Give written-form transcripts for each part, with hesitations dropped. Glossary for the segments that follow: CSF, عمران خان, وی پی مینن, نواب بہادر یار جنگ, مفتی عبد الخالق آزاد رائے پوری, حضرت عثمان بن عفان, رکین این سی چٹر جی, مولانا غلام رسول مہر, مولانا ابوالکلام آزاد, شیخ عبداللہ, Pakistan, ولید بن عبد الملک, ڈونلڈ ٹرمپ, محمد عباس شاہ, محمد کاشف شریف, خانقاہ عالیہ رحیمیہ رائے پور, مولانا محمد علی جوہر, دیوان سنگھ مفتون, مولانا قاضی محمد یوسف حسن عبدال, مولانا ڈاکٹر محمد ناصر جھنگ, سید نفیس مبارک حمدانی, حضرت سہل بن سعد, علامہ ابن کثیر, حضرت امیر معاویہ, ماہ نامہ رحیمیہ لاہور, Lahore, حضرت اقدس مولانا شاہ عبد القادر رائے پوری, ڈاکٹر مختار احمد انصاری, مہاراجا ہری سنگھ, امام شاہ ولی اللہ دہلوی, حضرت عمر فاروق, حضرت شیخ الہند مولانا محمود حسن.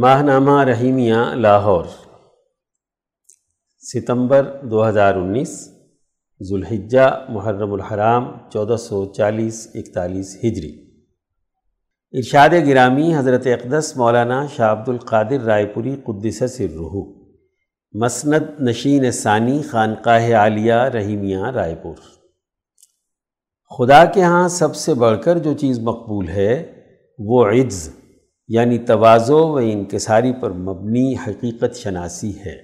ماہ نامہ رحیمیہ لاہور، ستمبر 2019، ذوالحجہ محرم الحرام 1440-41 ہجری۔ ارشاد گرامی حضرت اقدس مولانا شاہ عبد القادر رائے پوری قدس سرہ، مسند نشین ثانی خانقاہ عالیہ رحیمیہ رائے پور۔ خدا کے ہاں سب سے بڑھ کر جو چیز مقبول ہے وہ عجز یعنی تواضع و انکساری پر مبنی حقیقت شناسی ہے۔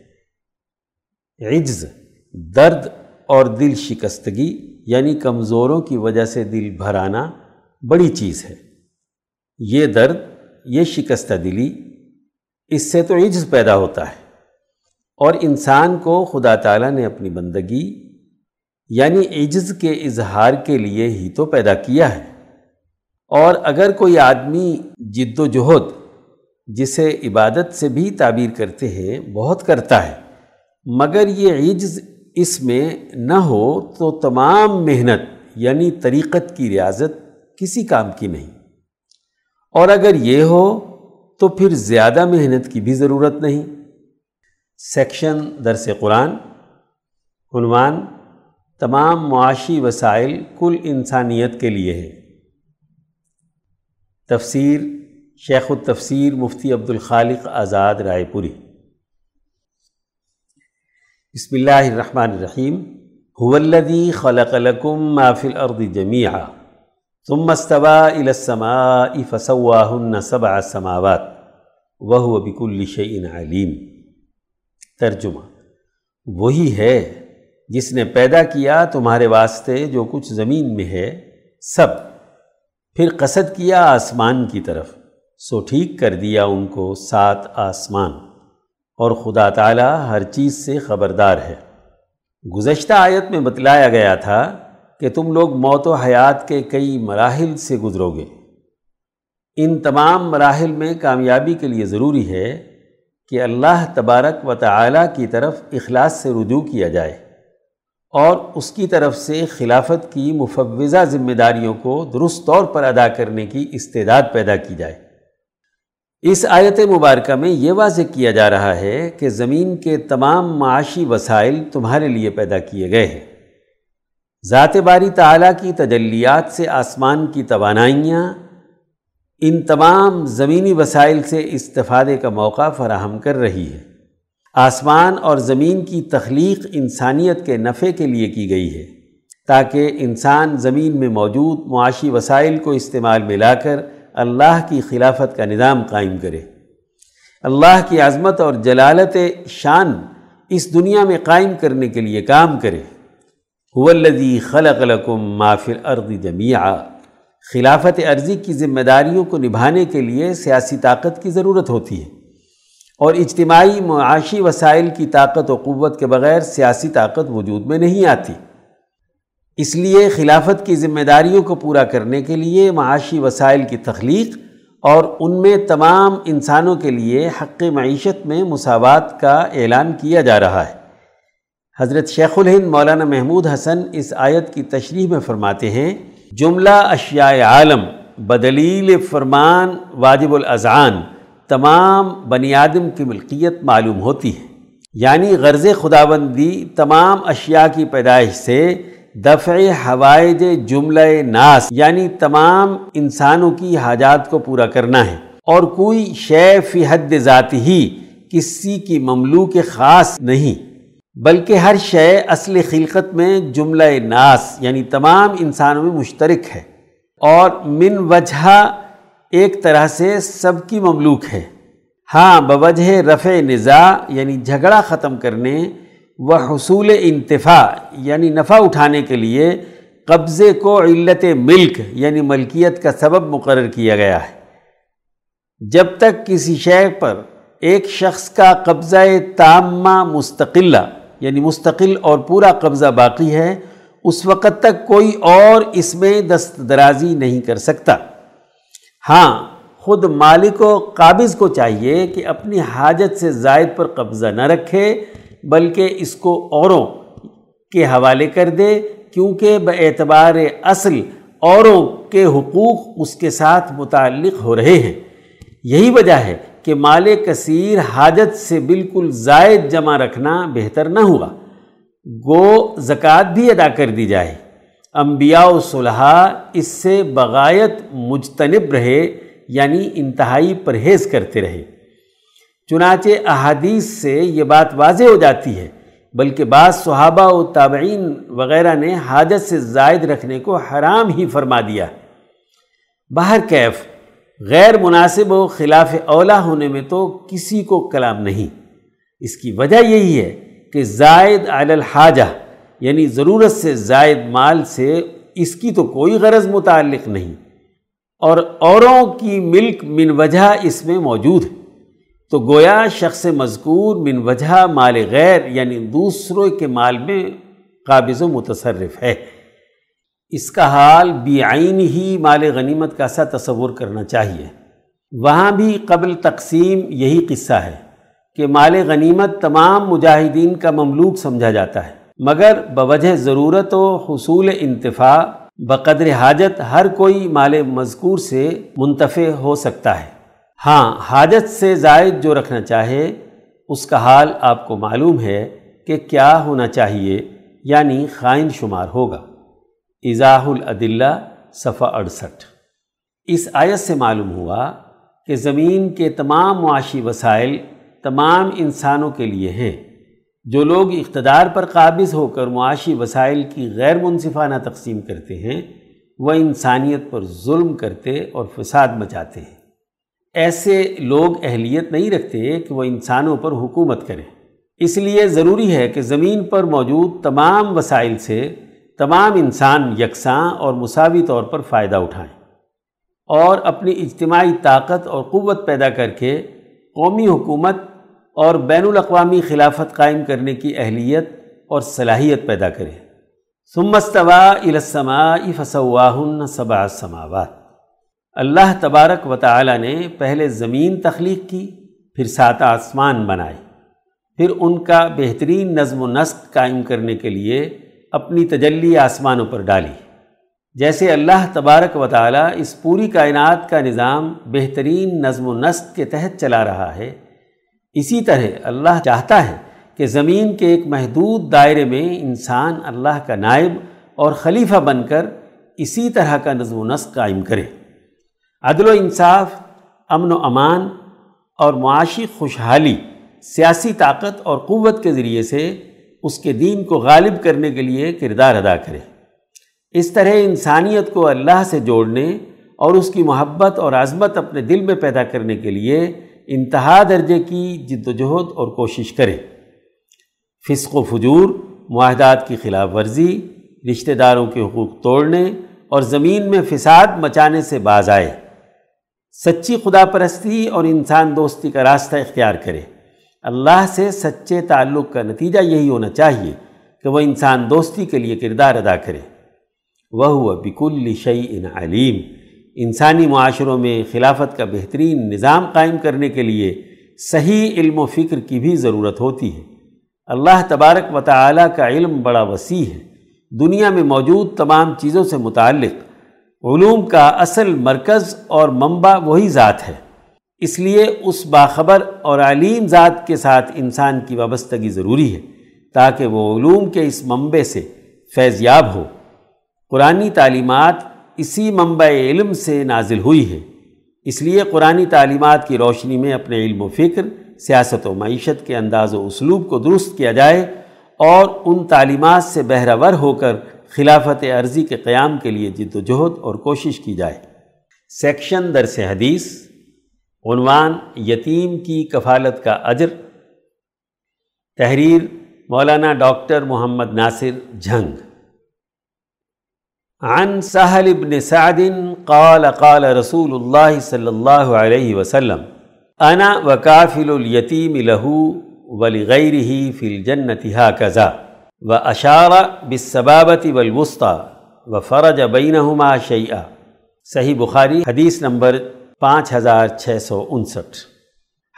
عجز، درد اور دل شکستگی یعنی کمزوروں کی وجہ سے دل بھرانا بڑی چیز ہے۔ یہ درد، یہ شکستہ دلی، اس سے تو عجز پیدا ہوتا ہے، اور انسان کو خدا تعالیٰ نے اپنی بندگی یعنی عجز کے اظہار کے لیے ہی تو پیدا کیا ہے۔ اور اگر کوئی آدمی جد و جہد، جسے عبادت سے بھی تعبیر کرتے ہیں، بہت کرتا ہے، مگر یہ عجز اس میں نہ ہو تو تمام محنت یعنی طریقت کی ریاضت کسی کام کی نہیں، اور اگر یہ ہو تو پھر زیادہ محنت کی بھی ضرورت نہیں۔ سیکشن درس قرآن، عنوان تمام معاشی وسائل کل انسانیت کے لیے ہیں۔ تفسیر شیخ التفسیر مفتی عبد الخالق آزاد رائے پوری۔ بسم اللہ الرحمن الرحیم۔ هو الذی خلق لکم ما فی الارض جميعا ثم استوى الى السماء فسواهن 7 سماوات وهو بكل شيء علیم۔ ترجمہ: وہی ہے جس نے پیدا کیا تمہارے واسطے جو کچھ زمین میں ہے سب، پھر قصد کیا آسمان کی طرف، سو ٹھیک کر دیا ان کو 7 آسمان، اور خدا تعالیٰ ہر چیز سے خبردار ہے۔ گزشتہ آیت میں بتلایا گیا تھا کہ تم لوگ موت و حیات کے کئی مراحل سے گزرو گے۔ ان تمام مراحل میں کامیابی کے لیے ضروری ہے کہ اللہ تبارک و تعالیٰ کی طرف اخلاص سے رجوع کیا جائے اور اس کی طرف سے خلافت کی مفوضہ ذمہ داریوں کو درست طور پر ادا کرنے کی استعداد پیدا کی جائے۔ اس آیت مبارکہ میں یہ واضح کیا جا رہا ہے کہ زمین کے تمام معاشی وسائل تمہارے لیے پیدا کیے گئے ہیں۔ ذات باری تعالیٰ کی تجلیات سے آسمان کی توانائیاں ان تمام زمینی وسائل سے استفادے کا موقع فراہم کر رہی ہے۔ آسمان اور زمین کی تخلیق انسانیت کے نفع کے لیے کی گئی ہے تاکہ انسان زمین میں موجود معاشی وسائل کو استعمال میں لا کر اللہ کی خلافت کا نظام قائم کرے۔ اللہ کی عظمت اور جلالت شان اس دنیا میں قائم کرنے کے لیے کام کرے۔ هو الذی خلق لکم ما فی الارض جميعا۔ خلافت ارضی کی ذمہ داریوں کو نبھانے کے لیے سیاسی طاقت کی ضرورت ہوتی ہے، اور اجتماعی معاشی وسائل کی طاقت و قوت کے بغیر سیاسی طاقت وجود میں نہیں آتی۔ اس لیے خلافت کی ذمہ داریوں کو پورا کرنے کے لیے معاشی وسائل کی تخلیق اور ان میں تمام انسانوں کے لیے حق معیشت میں مساوات کا اعلان کیا جا رہا ہے۔ حضرت شیخ الہند مولانا محمود حسن اس آیت کی تشریح میں فرماتے ہیں: جملہ اشیاء عالم بدلیل فرمان واجب الاذعان، تمام بنی آدم کی ملکیت معلوم ہوتی ہے، یعنی غرض خداوندی تمام اشیاء کی پیدائش سے دفع حوائج جملہ ناس یعنی تمام انسانوں کی حاجات کو پورا کرنا ہے، اور کوئی شے فی حد ذات ہی کسی کی مملوک خاص نہیں، بلکہ ہر شے اصل خلقت میں جملہ ناس یعنی تمام انسانوں میں مشترک ہے، اور من وجہ ایک طرح سے سب کی مملوک ہے، ہاں بوجہ رفع نزاع یعنی جھگڑا ختم کرنے و حصول انتفاع یعنی نفع اٹھانے کے لیے قبضے کو علت ملک یعنی ملکیت کا سبب مقرر کیا گیا ہے۔ جب تک کسی شے پر ایک شخص کا قبضہ تامہ مستقلہ یعنی مستقل اور پورا قبضہ باقی ہے، اس وقت تک کوئی اور اس میں دست درازی نہیں کر سکتا، ہاں خود مالک و قابض کو چاہیے کہ اپنی حاجت سے زائد پر قبضہ نہ رکھے بلکہ اس کو اوروں کے حوالے کر دے، کیونکہ باعتبار اصل اوروں کے حقوق اس کے ساتھ متعلق ہو رہے ہیں۔ یہی وجہ ہے کہ مال کثیر حاجت سے بالکل زائد جمع رکھنا بہتر نہ ہوا، گو زکوٰۃ بھی ادا کر دی جائے۔ انبیاء و صلحاء اس سے بغایت مجتنب رہے، یعنی انتہائی پرہیز کرتے رہے۔ چنانچہ احادیث سے یہ بات واضح ہو جاتی ہے، بلکہ بعض صحابہ و تابعین وغیرہ نے حاجت سے زائد رکھنے کو حرام ہی فرما دیا۔ باہر کیف غیر مناسب و خلاف اولیٰ ہونے میں تو کسی کو کلام نہیں۔ اس کی وجہ یہی ہے کہ زائد علی الحاجہ، یعنی ضرورت سے زائد مال سے اس کی تو کوئی غرض متعلق نہیں، اور اوروں کی ملک من وجہ اس میں موجود ہے، تو گویا شخص مذکور من وجہ مال غیر یعنی دوسروں کے مال میں قابض و متصرف ہے۔ اس کا حال بعین ہی مال غنیمت کا سا تصور کرنا چاہیے۔ وہاں بھی قبل تقسیم یہی قصہ ہے کہ مال غنیمت تمام مجاہدین کا مملوک سمجھا جاتا ہے، مگر بوجہ ضرورت و حصول انتفاع بقدر حاجت ہر کوئی مال مذکور سے منتفع ہو سکتا ہے۔ ہاں، حاجت سے زائد جو رکھنا چاہے اس کا حال آپ کو معلوم ہے کہ کیا ہونا چاہیے، یعنی خائن شمار ہوگا۔ ازاح الادلہ صفحہ 68۔ اس آیت سے معلوم ہوا کہ زمین کے تمام معاشی وسائل تمام انسانوں کے لیے ہیں۔ جو لوگ اقتدار پر قابض ہو کر معاشی وسائل کی غیر منصفانہ تقسیم کرتے ہیں، وہ انسانیت پر ظلم کرتے اور فساد مچاتے ہیں۔ ایسے لوگ اہلیت نہیں رکھتے کہ وہ انسانوں پر حکومت کریں۔ اس لیے ضروری ہے کہ زمین پر موجود تمام وسائل سے تمام انسان یکساں اور مساوی طور پر فائدہ اٹھائیں، اور اپنی اجتماعی طاقت اور قوت پیدا کر کے قومی حکومت اور بین الاقوامی خلافت قائم کرنے کی اہلیت اور صلاحیت پیدا کریں۔ ثم استوى إلى السماء فسواهن 7 سماوات۔ اللہ تبارک و تعالی نے پہلے زمین تخلیق کی، پھر 7 آسمان بنائے، پھر ان کا بہترین نظم و نسق قائم کرنے کے لیے اپنی تجلی آسمانوں پر ڈالی۔ جیسے اللہ تبارک و تعالی اس پوری کائنات کا نظام بہترین نظم و نسق کے تحت چلا رہا ہے، اسی طرح اللہ چاہتا ہے کہ زمین کے ایک محدود دائرے میں انسان اللہ کا نائب اور خلیفہ بن کر اسی طرح کا نظم و نسق قائم کرے۔ عدل و انصاف، امن و امان اور معاشی خوشحالی سیاسی طاقت اور قوت کے ذریعے سے اس کے دین کو غالب کرنے کے لیے کردار ادا کرے۔ اس طرح انسانیت کو اللہ سے جوڑنے اور اس کی محبت اور عظمت اپنے دل میں پیدا کرنے کے لیے انتہا درجے کی جد و جہد اور کوشش کرے۔ فسق و فجور، معاہدات کی خلاف ورزی، رشتہ داروں کے حقوق توڑنے اور زمین میں فساد مچانے سے باز آئے۔ سچی خدا پرستی اور انسان دوستی کا راستہ اختیار کرے۔ اللہ سے سچے تعلق کا نتیجہ یہی ہونا چاہیے کہ وہ انسان دوستی کے لیے کردار ادا کرے۔ وَهُوَ بِكُلِّ شَيْءٍ عَلِيمٌ۔ انسانی معاشروں میں خلافت کا بہترین نظام قائم کرنے کے لیے صحیح علم و فکر کی بھی ضرورت ہوتی ہے۔ اللہ تبارک و تعالی کا علم بڑا وسیع ہے۔ دنیا میں موجود تمام چیزوں سے متعلق علوم کا اصل مرکز اور منبع وہی ذات ہے، اس لیے اس باخبر اور علیم ذات کے ساتھ انسان کی وابستگی ضروری ہے تاکہ وہ علوم کے اس منبع سے فیض یاب ہو۔ قرآنی تعلیمات اسی منبع علم سے نازل ہوئی ہے، اس لیے قرآنی تعلیمات کی روشنی میں اپنے علم و فکر، سیاست و معیشت کے انداز و اسلوب کو درست کیا جائے اور ان تعلیمات سے بہرہور ہو کر خلافت ارضی کے قیام کے لیے جد و جہد اور کوشش کی جائے۔ سیکشن درس حدیث، عنوان یتیم کی کفالت کا اجر، تحریر مولانا ڈاکٹر محمد ناصر جھنگ۔ عن سہل بن سعد قال قال رسول اللہ صلی اللہ علیہ وسلم انا وکافل الیتیم لہو وَلِغَيْرِهِ فِي الْجَنَّةِ هَكَذَا وَأَشَارَ بِالسَّبَابَةِ وَالْوُسْطَى وَفَرَجَ بَيْنَهُمَا شَيْئًا۔ صحیح بخاری، حدیث نمبر 5669۔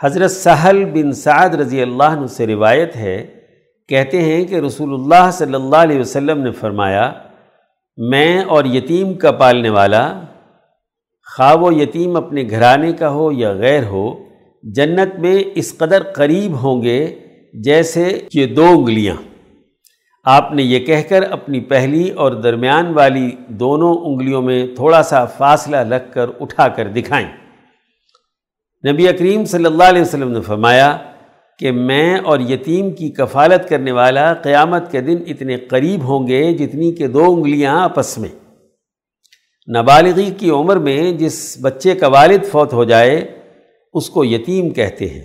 حضرت سہل بن سعد رضی اللہ عنہ سے روایت ہے، کہتے ہیں کہ رسول اللہ صلی اللہ علیہ وسلم نے فرمایا، میں اور یتیم کا پالنے والا، خواہ وہ یتیم اپنے گھرانے کا ہو یا غیر ہو، جنت میں اس قدر قریب ہوں گے جیسے یہ دو انگلیاں. آپ نے یہ کہہ کر اپنی پہلی اور درمیان والی دونوں انگلیوں میں تھوڑا سا فاصلہ رکھ کر اٹھا کر دکھائیں. نبی کریم صلی اللہ علیہ وسلم نے فرمایا کہ میں اور یتیم کی کفالت کرنے والا قیامت کے دن اتنے قریب ہوں گے جتنی کہ دو انگلیاں آپس میں. نابالغی کی عمر میں جس بچے کا والد فوت ہو جائے اس کو یتیم کہتے ہیں.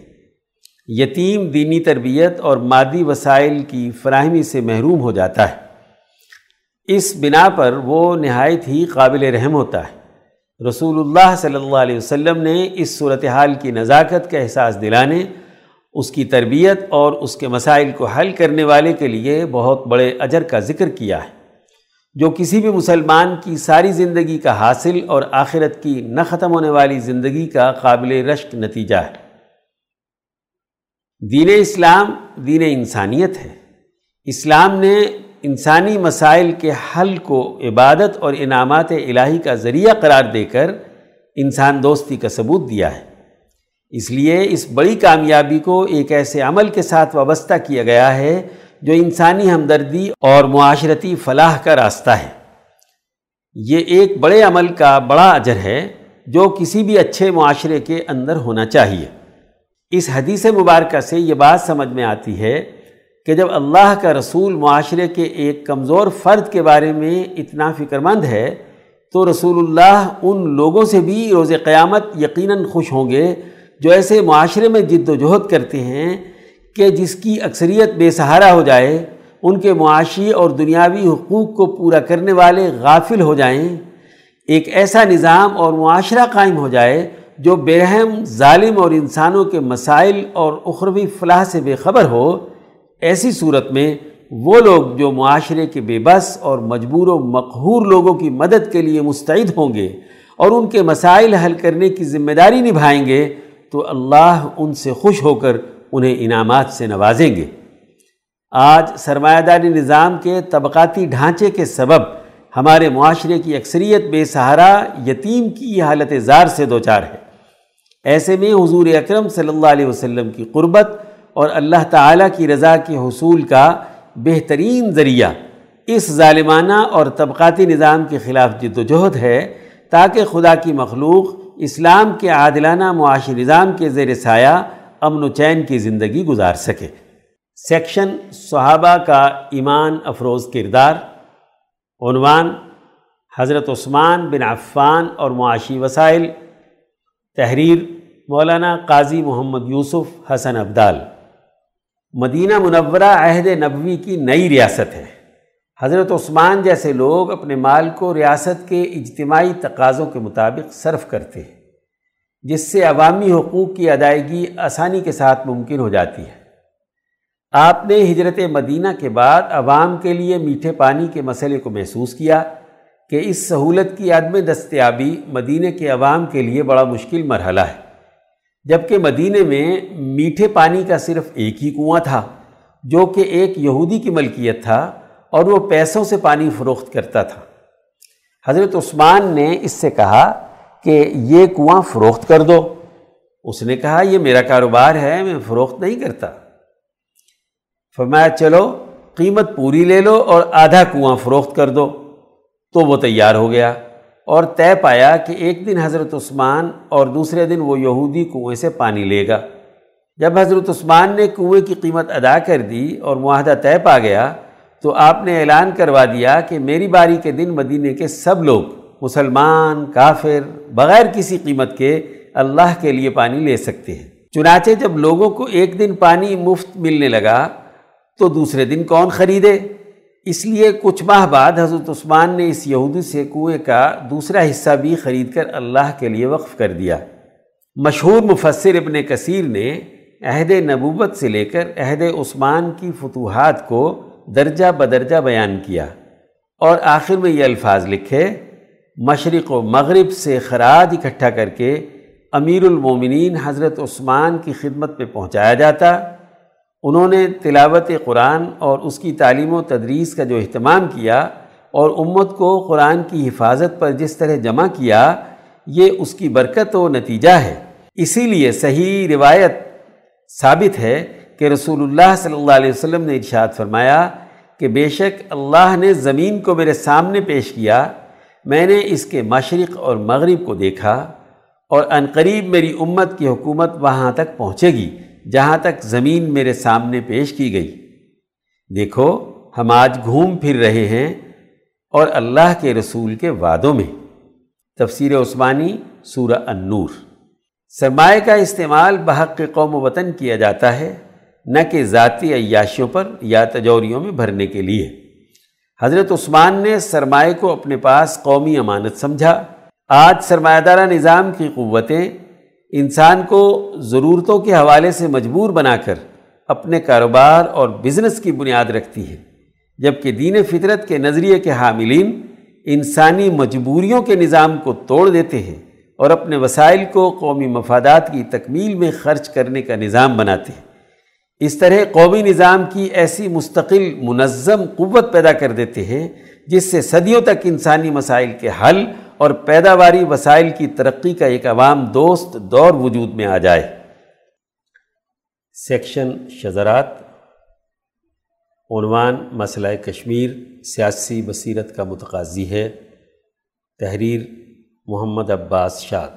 یتیم دینی تربیت اور مادی وسائل کی فراہمی سے محروم ہو جاتا ہے، اس بنا پر وہ نہایت ہی قابل رحم ہوتا ہے. رسول اللہ صلی اللہ علیہ وسلم نے اس صورتحال کی نزاکت کا احساس دلانے، اس کی تربیت اور اس کے مسائل کو حل کرنے والے کے لیے بہت بڑے اجر کا ذکر کیا ہے، جو کسی بھی مسلمان کی ساری زندگی کا حاصل اور آخرت کی نہ ختم ہونے والی زندگی کا قابل رشک نتیجہ ہے. دین اسلام دین انسانیت ہے. اسلام نے انسانی مسائل کے حل کو عبادت اور انعامات الہی کا ذریعہ قرار دے کر انسان دوستی کا ثبوت دیا ہے. اس لیے اس بڑی کامیابی کو ایک ایسے عمل کے ساتھ وابستہ کیا گیا ہے جو انسانی ہمدردی اور معاشرتی فلاح کا راستہ ہے. یہ ایک بڑے عمل کا بڑا اجر ہے جو کسی بھی اچھے معاشرے کے اندر ہونا چاہیے. اس حدیث مبارکہ سے یہ بات سمجھ میں آتی ہے کہ جب اللہ کا رسول معاشرے کے ایک کمزور فرد کے بارے میں اتنا فکر مند ہے تو رسول اللہ ان لوگوں سے بھی روز قیامت یقیناً خوش ہوں گے جو ایسے معاشرے میں جد و جہد کرتے ہیں کہ جس کی اکثریت بے سہارا ہو جائے، ان کے معاشی اور دنیاوی حقوق کو پورا کرنے والے غافل ہو جائیں، ایک ایسا نظام اور معاشرہ قائم ہو جائے جو بے رحم، ظالم اور انسانوں کے مسائل اور اخروی فلاح سے بے خبر ہو. ایسی صورت میں وہ لوگ جو معاشرے کے بے بس اور مجبور و مقہور لوگوں کی مدد کے لیے مستعد ہوں گے اور ان کے مسائل حل کرنے کی ذمہ داری نبھائیں گے تو اللہ ان سے خوش ہو کر انہیں انعامات سے نوازیں گے. آج سرمایہ داری نظام کے طبقاتی ڈھانچے کے سبب ہمارے معاشرے کی اکثریت بے سہارا، یتیم کی حالت زار سے دوچار ہے. ایسے میں حضور اکرم صلی اللہ علیہ وسلم کی قربت اور اللہ تعالیٰ کی رضا کے حصول کا بہترین ذریعہ اس ظالمانہ اور طبقاتی نظام کے خلاف جد و جہد ہے، تاکہ خدا کی مخلوق اسلام کے عادلانہ معاشی نظام کے زیر سایہ امن و چین کی زندگی گزار سکے. سیکشن صحابہ کا ایمان افروز کردار. عنوان: حضرت عثمان بن عفان اور معاشی وسائل. تحریر: مولانا قاضی محمد یوسف حسن عبدال. مدینہ منورہ عہد نبوی کی نئی ریاست ہے. حضرت عثمان جیسے لوگ اپنے مال کو ریاست کے اجتماعی تقاضوں کے مطابق صرف کرتے ہیں، جس سے عوامی حقوق کی ادائیگی آسانی کے ساتھ ممکن ہو جاتی ہے. آپ نے ہجرت مدینہ کے بعد عوام کے لیے میٹھے پانی کے مسئلے کو محسوس کیا کہ اس سہولت کی عدم دستیابی مدینہ کے عوام کے لیے بڑا مشکل مرحلہ ہے، جبکہ مدینہ میں میٹھے پانی کا صرف ایک ہی کنواں تھا جو کہ ایک یہودی کی ملکیت تھا اور وہ پیسوں سے پانی فروخت کرتا تھا. حضرت عثمان نے اس سے کہا کہ یہ کنواں فروخت کر دو. اس نے کہا یہ میرا کاروبار ہے، میں فروخت نہیں کرتا. فرمایا چلو قیمت پوری لے لو اور آدھا کنواں فروخت کر دو. تو وہ تیار ہو گیا اور طے پایا کہ ایک دن حضرت عثمان اور دوسرے دن وہ یہودی کنویں سے پانی لے گا. جب حضرت عثمان نے کنویں کی قیمت ادا کر دی اور معاہدہ طے پا گیا تو آپ نے اعلان کروا دیا کہ میری باری کے دن مدینے کے سب لوگ، مسلمان، کافر، بغیر کسی قیمت کے اللہ کے لیے پانی لے سکتے ہیں. چنانچہ جب لوگوں کو ایک دن پانی مفت ملنے لگا تو دوسرے دن کون خریدے؟ اس لیے کچھ ماہ بعد حضرت عثمان نے اس یہودی سے کنویں کا دوسرا حصہ بھی خرید کر اللہ کے لیے وقف کر دیا. مشہور مفسر ابن کثیر نے عہد نبوت سے لے کر عہد عثمان کی فتوحات کو درجہ بدرجہ بیان کیا اور آخر میں یہ الفاظ لکھے: مشرق و مغرب سے خراج اکٹھا کر کے امیر المومنین حضرت عثمان کی خدمت پہ پہنچایا جاتا. انہوں نے تلاوت قرآن اور اس کی تعلیم و تدریس کا جو اہتمام کیا اور امت کو قرآن کی حفاظت پر جس طرح جمع کیا، یہ اس کی برکت و نتیجہ ہے. اسی لیے صحیح روایت ثابت ہے کہ رسول اللہ صلی اللہ علیہ وسلم نے ارشاد فرمایا کہ بے شک اللہ نے زمین کو میرے سامنے پیش کیا، میں نے اس کے مشرق اور مغرب کو دیکھا، اور عنقریب میری امت کی حکومت وہاں تک پہنچے گی جہاں تک زمین میرے سامنے پیش کی گئی۔ دیکھو ہم آج گھوم پھر رہے ہیں اور اللہ کے رسول کے وعدوں میں۔ تفسیر عثمانی، سورہ النور۔ سرمایہ کا استعمال بحق قوم و وطن کیا جاتا ہے، نہ کہ ذاتی عیاشیوں پر یا تجوریوں میں بھرنے کے لیے۔ حضرت عثمان نے سرمایہ کو اپنے پاس قومی امانت سمجھا۔ آج سرمایہ دارہ نظام کی قوتیں انسان کو ضرورتوں کے حوالے سے مجبور بنا کر اپنے کاروبار اور بزنس کی بنیاد رکھتی ہیں، جبکہ دین فطرت کے نظریے کے حاملین انسانی مجبوریوں کے نظام کو توڑ دیتے ہیں اور اپنے وسائل کو قومی مفادات کی تکمیل میں خرچ کرنے کا نظام بناتے ہیں۔ اس طرح قومی نظام کی ایسی مستقل منظم قوت پیدا کر دیتے ہیں جس سے صدیوں تک انسانی مسائل کے حل اور پیداواری وسائل کی ترقی کا ایک عوام دوست دور وجود میں آ جائے۔ سیکشن شذرات، عنوان مسئلہ کشمیر سیاسی بصیرت کا متقاضی ہے، تحریر محمد عباس شاہ۔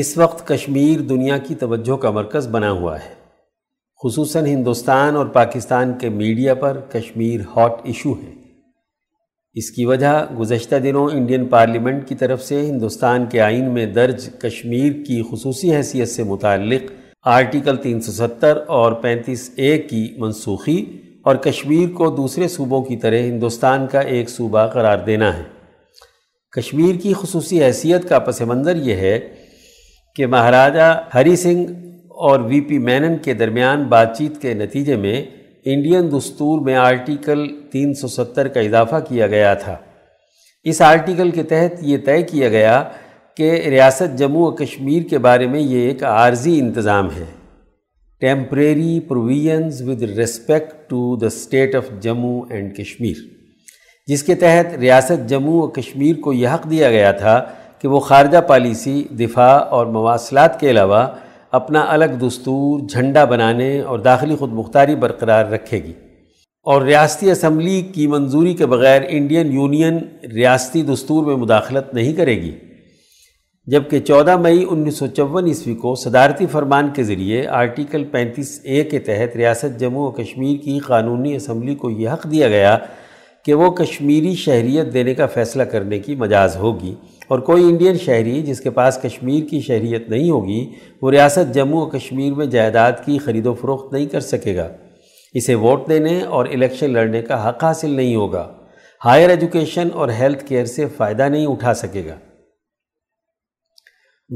اس وقت کشمیر دنیا کی توجہ کا مرکز بنا ہوا ہے، خصوصاً ہندوستان اور پاکستان کے میڈیا پر کشمیر ہاٹ ایشو ہے۔ اس کی وجہ گزشتہ دنوں انڈین پارلیمنٹ کی طرف سے ہندوستان کے آئین میں درج کشمیر کی خصوصی حیثیت سے متعلق آرٹیکل 370 اور 35A کی منسوخی اور کشمیر کو دوسرے صوبوں کی طرح ہندوستان کا ایک صوبہ قرار دینا ہے۔ کشمیر کی خصوصی حیثیت کا پس منظر یہ ہے کہ مہاراجا ہری سنگھ اور وی پی مینن کے درمیان بات چیت کے نتیجے میں انڈین دستور میں آرٹیکل 370 کا اضافہ کیا گیا تھا۔ اس آرٹیکل کے تحت یہ طے کیا گیا کہ ریاست جموں و کشمیر کے بارے میں یہ ایک عارضی انتظام ہے، temporary provisions with respect to the state of Jammu and Kashmir, جس کے تحت ریاست جموں و کشمیر کو یہ حق دیا گیا تھا کہ وہ خارجہ پالیسی، دفاع اور مواصلات کے علاوہ اپنا الگ دستور، جھنڈا بنانے اور داخلی خود مختاری برقرار رکھے گی، اور ریاستی اسمبلی کی منظوری کے بغیر انڈین یونین ریاستی دستور میں مداخلت نہیں کرے گی۔ جبکہ 14 مئی 1954 عیسوی کو صدارتی فرمان کے ذریعے آرٹیکل 35A کے تحت ریاست جموں و کشمیر کی قانونی اسمبلی کو یہ حق دیا گیا کہ وہ کشمیری شہریت دینے کا فیصلہ کرنے کی مجاز ہوگی، اور کوئی انڈین شہری جس کے پاس کشمیر کی شہریت نہیں ہوگی وہ ریاست جموں و کشمیر میں جائیداد کی خرید و فروخت نہیں کر سکے گا، اسے ووٹ دینے اور الیکشن لڑنے کا حق حاصل نہیں ہوگا، ہائر ایجوکیشن اور ہیلتھ کیئر سے فائدہ نہیں اٹھا سکے گا۔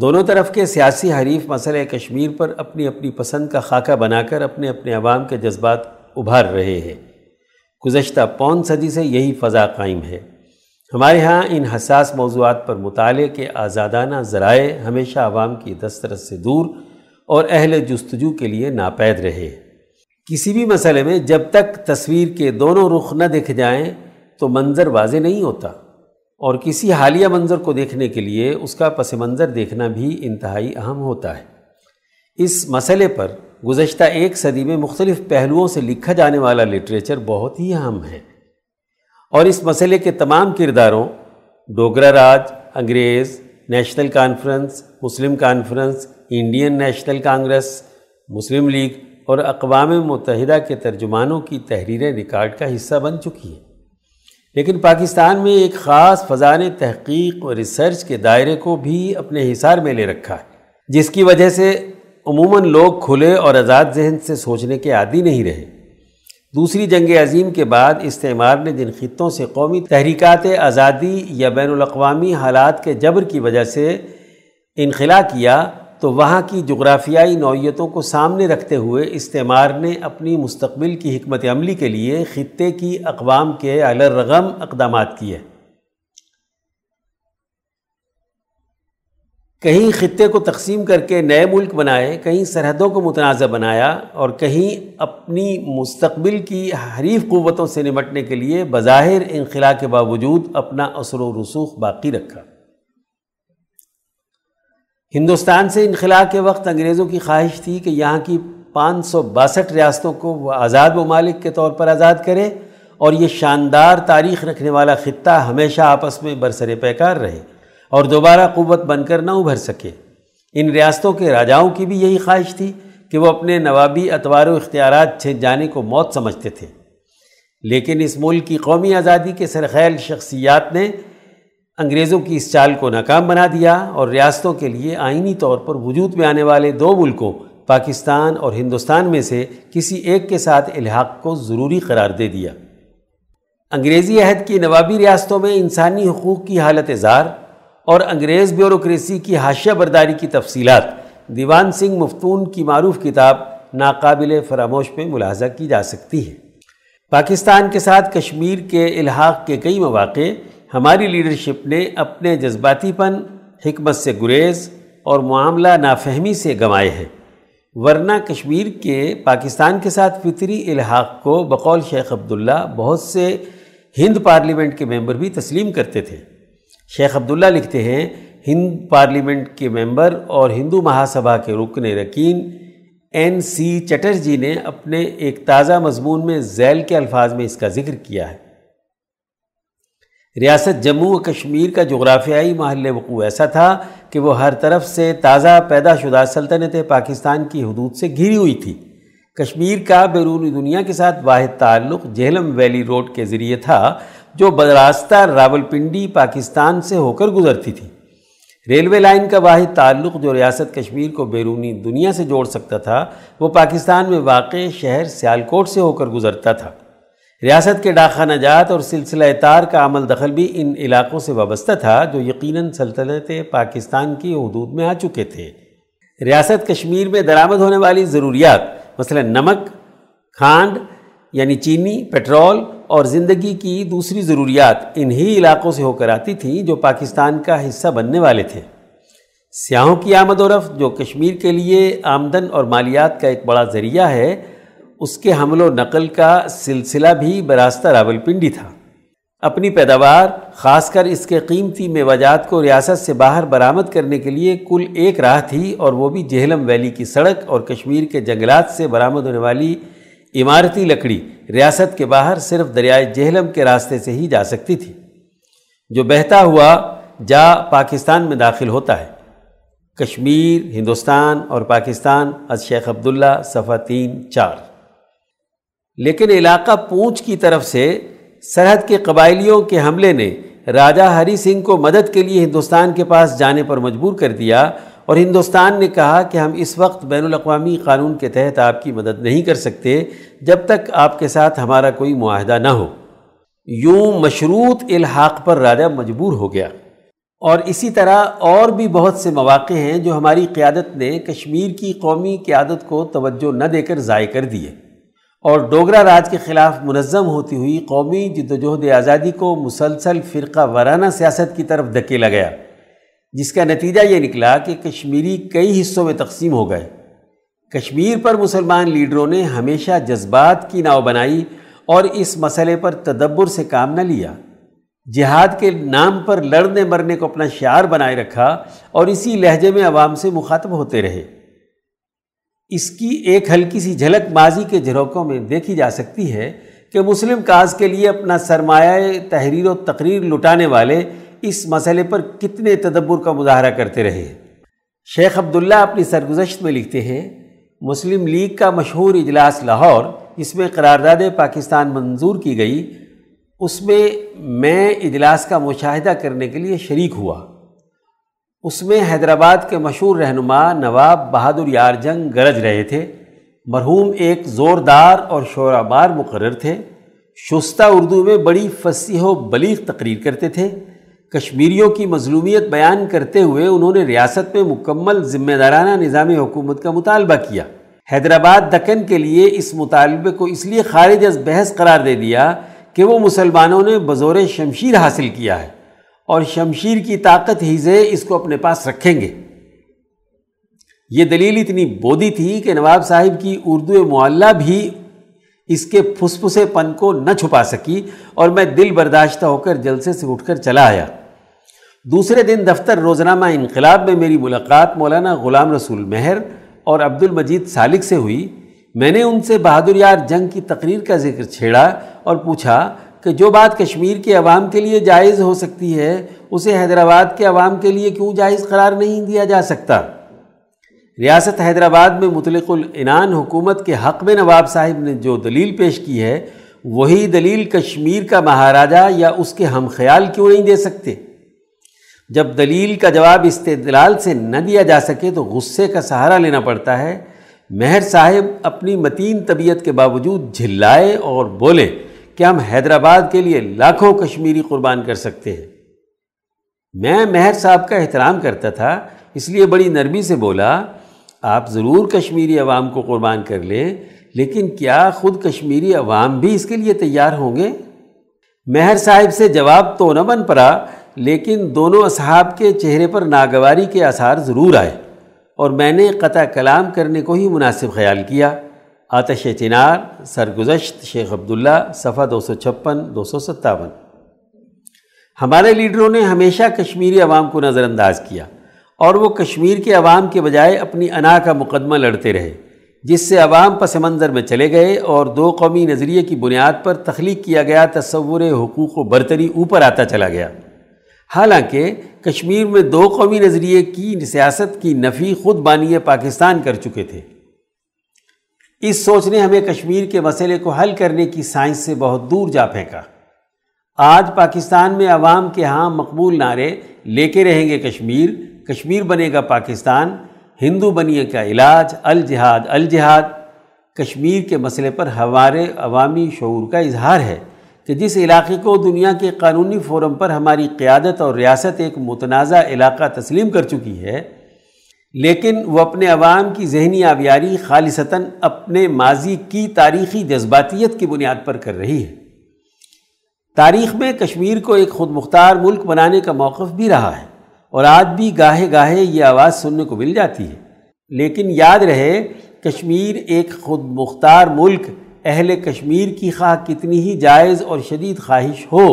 دونوں طرف کے سیاسی حریف مسئلہ کشمیر پر اپنی اپنی پسند کا خاکہ بنا کر اپنے اپنے عوام کے جذبات ابھار رہے ہیں۔ گزشتہ 5 صدی سے یہی فضا قائم ہے۔ ہمارے ہاں ان حساس موضوعات پر مطالعے کے آزادانہ ذرائع ہمیشہ عوام کی دسترس سے دور اور اہل جستجو کے لیے ناپید رہے۔ کسی بھی مسئلے میں جب تک تصویر کے دونوں رخ نہ دیکھ جائیں تو منظر واضح نہیں ہوتا، اور کسی حالیہ منظر کو دیکھنے کے لیے اس کا پس منظر دیکھنا بھی انتہائی اہم ہوتا ہے۔ اس مسئلے پر گزشتہ 1 صدی میں مختلف پہلوؤں سے لکھا جانے والا لٹریچر بہت ہی اہم ہے، اور اس مسئلے کے تمام کرداروں، ڈوگرا راج، انگریز، نیشنل کانفرنس، مسلم کانفرنس، انڈین نیشنل کانگریس، مسلم لیگ اور اقوام متحدہ کے ترجمانوں کی تحریریں ریکارڈ کا حصہ بن چکی ہیں، لیکن پاکستان میں ایک خاص فضا نے تحقیق اور ریسرچ کے دائرے کو بھی اپنے حصار میں لے رکھا ہے، جس کی وجہ سے عموماً لوگ کھلے اور آزاد ذہن سے سوچنے کے عادی نہیں رہے۔ دوسری جنگ عظیم کے بعد استعمار نے جن خطوں سے قومی تحریکات آزادی یا بین الاقوامی حالات کے جبر کی وجہ سے انخلا کیا تو وہاں کی جغرافیائی نوعیتوں کو سامنے رکھتے ہوئے استعمار نے اپنی مستقبل کی حکمت عملی کے لیے خطے کی اقوام کے علی الرغم اقدامات کیے۔ کہیں خطے کو تقسیم کر کے نئے ملک بنائے، کہیں سرحدوں کو متنازع بنایا، اور کہیں اپنی مستقبل کی حریف قوتوں سے نمٹنے کے لیے بظاہر انخلا کے باوجود اپنا اثر و رسوخ باقی رکھا۔ ہندوستان سے انخلا کے وقت انگریزوں کی خواہش تھی کہ یہاں کی 562 ریاستوں کو وہ آزاد ممالک کے طور پر آزاد کرے اور یہ شاندار تاریخ رکھنے والا خطہ ہمیشہ آپس میں برسر پیکار رہے اور دوبارہ قوت بن کر نہ ابھر سکے۔ ان ریاستوں کے راجاؤں کی بھی یہی خواہش تھی کہ وہ اپنے نوابی اطوار و اختیارات چھن جانے کو موت سمجھتے تھے، لیکن اس ملک کی قومی آزادی کے سرخیل شخصیات نے انگریزوں کی اس چال کو ناکام بنا دیا اور ریاستوں کے لیے آئینی طور پر وجود میں آنے والے دو ملکوں پاکستان اور ہندوستان میں سے کسی ایک کے ساتھ الحاق کو ضروری قرار دے دیا۔ انگریزی عہد کی نوابی ریاستوں میں انسانی حقوق کی حالت زار اور انگریز بیوروکریسی کی حاشیہ برداری کی تفصیلات دیوان سنگھ مفتون کی معروف کتاب ناقابل فراموش میں ملاحظہ کی جا سکتی ہے۔ پاکستان کے ساتھ کشمیر کے الحاق کے کئی مواقع ہماری لیڈرشپ نے اپنے جذباتی پن، حکمت سے گریز اور معاملہ نافہمی سے گنوائے ہیں، ورنہ کشمیر کے پاکستان کے ساتھ فطری الحاق کو بقول شیخ عبداللہ بہت سے ہند پارلیمنٹ کے ممبر بھی تسلیم کرتے تھے۔ شیخ عبداللہ لکھتے ہیں، ہند پارلیمنٹ کے ممبر اور ہندو مہاسبھا کے رکن رکین این سی چٹر جی نے اپنے ایک تازہ مضمون میں ذیل کے الفاظ میں اس کا ذکر کیا ہے۔ ریاست جموں و کشمیر کا جغرافیائی محل وقوع ایسا تھا کہ وہ ہر طرف سے تازہ پیدا شدہ سلطنت پاکستان کی حدود سے گھری ہوئی تھی۔ کشمیر کا بیرونی دنیا کے ساتھ واحد تعلق جہلم ویلی روڈ کے ذریعے تھا جو براستہ راولپنڈی پاکستان سے ہو کر گزرتی تھی۔ ریلوے لائن کا واحد تعلق جو ریاست کشمیر کو بیرونی دنیا سے جوڑ سکتا تھا وہ پاکستان میں واقع شہر سیالکوٹ سے ہو کر گزرتا تھا۔ ریاست کے ڈاکخانہ جات اور سلسلہ تار کا عمل دخل بھی ان علاقوں سے وابستہ تھا جو یقیناً سلطنت پاکستان کی حدود میں آ چکے تھے۔ ریاست کشمیر میں درآمد ہونے والی ضروریات مثلا نمک، کھانڈ یعنی چینی، پیٹرول اور زندگی کی دوسری ضروریات انہی علاقوں سے ہو کر آتی تھیں جو پاکستان کا حصہ بننے والے تھے۔ سیاحوں کی آمد و رفت جو کشمیر کے لیے آمدن اور مالیات کا ایک بڑا ذریعہ ہے، اس کے حمل و نقل کا سلسلہ بھی براستہ راولپنڈی تھا۔ اپنی پیداوار خاص کر اس کے قیمتی میوہ جات کو ریاست سے باہر برآمد کرنے کے لیے کل ایک راہ تھی، اور وہ بھی جہلم ویلی کی سڑک اور کشمیر کے جنگلات سے برآمد ہونے والی عمارتی لکڑی ریاست کے باہر صرف دریائے جہلم کے راستے سے ہی جا سکتی تھی، جو بہتا ہوا جا پاکستان میں داخل ہوتا ہے۔ کشمیر، ہندوستان اور پاکستان از شیخ عبداللہ صفحہ 3-4۔ لیکن علاقہ پونچھ کی طرف سے سرحد کے قبائلیوں کے حملے نے راجہ ہری سنگھ کو مدد کے لیے ہندوستان کے پاس جانے پر مجبور کر دیا، اور ہندوستان نے کہا کہ ہم اس وقت بین الاقوامی قانون کے تحت آپ کی مدد نہیں کر سکتے جب تک آپ کے ساتھ ہمارا کوئی معاہدہ نہ ہو۔ یوں مشروط الحاق پر راجہ مجبور ہو گیا، اور اسی طرح اور بھی بہت سے مواقع ہیں جو ہماری قیادت نے کشمیر کی قومی قیادت کو توجہ نہ دے کر ضائع کر دیے اور ڈوگرا راج کے خلاف منظم ہوتی ہوئی قومی جدوجہد آزادی کو مسلسل فرقہ وارانہ سیاست کی طرف دھکیلا گیا، جس کا نتیجہ یہ نکلا کہ کشمیری کئی حصوں میں تقسیم ہو گئے۔ کشمیر پر مسلمان لیڈروں نے ہمیشہ جذبات کی ناؤ بنائی اور اس مسئلے پر تدبر سے کام نہ لیا، جہاد کے نام پر لڑنے مرنے کو اپنا شعار بنائے رکھا اور اسی لہجے میں عوام سے مخاطب ہوتے رہے۔ اس کی ایک ہلکی سی جھلک ماضی کے جھروکوں میں دیکھی جا سکتی ہے کہ مسلم کاز کے لیے اپنا سرمایہ تحریر و تقریر لٹانے والے اس مسئلے پر کتنے تدبر کا مظاہرہ کرتے رہے ہیں۔ شیخ عبداللہ اپنی سرگزشت میں لکھتے ہیں، مسلم لیگ کا مشہور اجلاس لاہور جس میں قرارداد پاکستان منظور کی گئی، اس میں اجلاس کا مشاہدہ کرنے کے لیے شریک ہوا۔ اس میں حیدرآباد کے مشہور رہنما نواب بہادر یار جنگ گرج رہے تھے۔ مرحوم ایک زوردار اور شعرا بار مقرر تھے، شستہ اردو میں بڑی فصیح و بلیغ تقریر کرتے تھے۔ کشمیریوں کی مظلومیت بیان کرتے ہوئے انہوں نے ریاست میں مکمل ذمہ دارانہ نظام حکومت کا مطالبہ کیا۔ حیدرآباد دکن کے لیے اس مطالبے کو اس لیے خارج از بحث قرار دے دیا کہ وہ مسلمانوں نے بزور شمشیر حاصل کیا ہے اور شمشیر کی طاقت ہیزے اس کو اپنے پاس رکھیں گے۔ یہ دلیل اتنی بودی تھی کہ نواب صاحب کی اردو معلّہ بھی اس کے پھسپھسے پن کو نہ چھپا سکی اور میں دل برداشتہ ہو کر جلسے سے اٹھ کر چلا آیا۔ دوسرے دن دفتر روزنامہ انقلاب میں میری ملاقات مولانا غلام رسول مہر اور عبدالمجید سالک سے ہوئی۔ میں نے ان سے بہادر یار جنگ کی تقریر کا ذکر چھیڑا اور پوچھا کہ جو بات کشمیر کے عوام کے لیے جائز ہو سکتی ہے اسے حیدرآباد کے عوام کے لیے کیوں جائز قرار نہیں دیا جا سکتا؟ ریاست حیدرآباد میں مطلق العنان حکومت کے حق میں نواب صاحب نے جو دلیل پیش کی ہے وہی دلیل کشمیر کا مہاراجا یا اس کے ہم خیال کیوں نہیں دے سکتے؟ جب دلیل کا جواب استدلال سے نہ دیا جا سکے تو غصے کا سہارا لینا پڑتا ہے۔ مہر صاحب اپنی متین طبیعت کے باوجود جھلائے اور بولے کہ ہم حیدرآباد کے لیے لاکھوں کشمیری قربان کر سکتے ہیں۔ میں مہر صاحب کا احترام کرتا تھا، اس لیے بڑی نرمی سے بولا، آپ ضرور کشمیری عوام کو قربان کر لیں، لیکن کیا خود کشمیری عوام بھی اس کے لیے تیار ہوں گے؟ مہر صاحب سے جواب تو نہ بن پڑا، لیکن دونوں اصحاب کے چہرے پر ناگواری کے آثار ضرور آئے اور میں نے قطع کلام کرنے کو ہی مناسب خیال کیا۔ آتش چنار، سرگزشت شیخ عبداللہ، صفحہ 256-257۔ ہمارے لیڈروں نے ہمیشہ کشمیری عوام کو نظر انداز کیا اور وہ کشمیر کے عوام کے بجائے اپنی انا کا مقدمہ لڑتے رہے، جس سے عوام پس منظر میں چلے گئے اور دو قومی نظریے کی بنیاد پر تخلیق کیا گیا تصور حقوق و برتری اوپر آتا چلا گیا۔ حالانکہ کشمیر میں دو قومی نظریے کی سیاست کی نفی خود بانی پاکستان کر چکے تھے۔ اس سوچ نے ہمیں کشمیر کے مسئلے کو حل کرنے کی سائنس سے بہت دور جا پھینکا۔ آج پاکستان میں عوام کے ہاں مقبول نعرے لے کے رہیں گے، کشمیر، کشمیر بنے گا پاکستان، ہندو بنیے کا علاج، الجہاد الجہاد۔ کشمیر کے مسئلے پر ہمارے عوامی شعور کا اظہار ہے کہ جس علاقے کو دنیا کے قانونی فورم پر ہماری قیادت اور ریاست ایک متنازع علاقہ تسلیم کر چکی ہے، لیکن وہ اپنے عوام کی ذہنی آبیاری خالصتاً اپنے ماضی کی تاریخی جذباتیت کی بنیاد پر کر رہی ہے۔ تاریخ میں کشمیر کو ایک خود مختار ملک بنانے کا موقف بھی رہا ہے اور آج بھی گاہے گاہے یہ آواز سننے کو مل جاتی ہے، لیکن یاد رہے کشمیر ایک خود مختار ملک اہل کشمیر کی خواہ کتنی ہی جائز اور شدید خواہش ہو،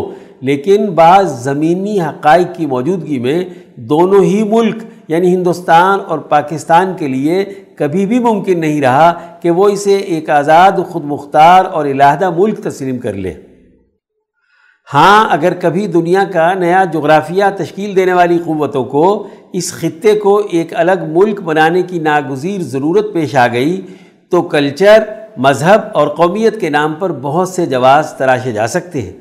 لیکن بعض زمینی حقائق کی موجودگی میں دونوں ہی ملک یعنی ہندوستان اور پاکستان کے لیے کبھی بھی ممکن نہیں رہا کہ وہ اسے ایک آزاد، خود مختار اور علیحدہ ملک تسلیم کر لے۔ ہاں، اگر کبھی دنیا کا نیا جغرافیہ تشکیل دینے والی قوتوں کو اس خطے کو ایک الگ ملک بنانے کی ناگزیر ضرورت پیش آ گئی تو کلچر، مذہب اور قومیت کے نام پر بہت سے جواز تراشے جا سکتے ہیں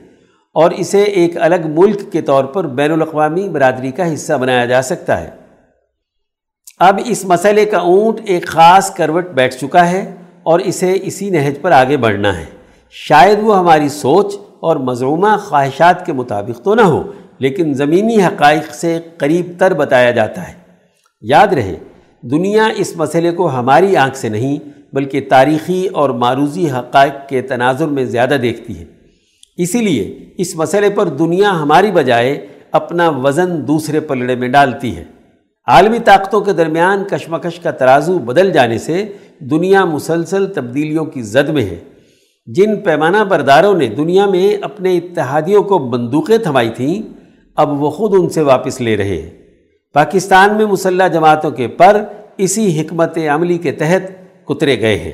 اور اسے ایک الگ ملک کے طور پر بین الاقوامی برادری کا حصہ بنایا جا سکتا ہے۔ اب اس مسئلے کا اونٹ ایک خاص کروٹ بیٹھ چکا ہے اور اسے اسی نہج پر آگے بڑھنا ہے۔ شاید وہ ہماری سوچ اور مزعومہ خواہشات کے مطابق تو نہ ہو، لیکن زمینی حقائق سے قریب تر بتایا جاتا ہے۔ یاد رہے، دنیا اس مسئلے کو ہماری آنکھ سے نہیں بلکہ تاریخی اور معروضی حقائق کے تناظر میں زیادہ دیکھتی ہے، اسی لیے اس مسئلے پر دنیا ہماری بجائے اپنا وزن دوسرے پلڑے میں ڈالتی ہے۔ عالمی طاقتوں کے درمیان کشمکش کا ترازو بدل جانے سے دنیا مسلسل تبدیلیوں کی زد میں ہے۔ جن پیمانہ برداروں نے دنیا میں اپنے اتحادیوں کو بندوقیں تھمائی تھیں، اب وہ خود ان سے واپس لے رہے ہیں۔ پاکستان میں مسلح جماعتوں کے پر اسی حکمت عملی کے تحت کترے گئے ہیں،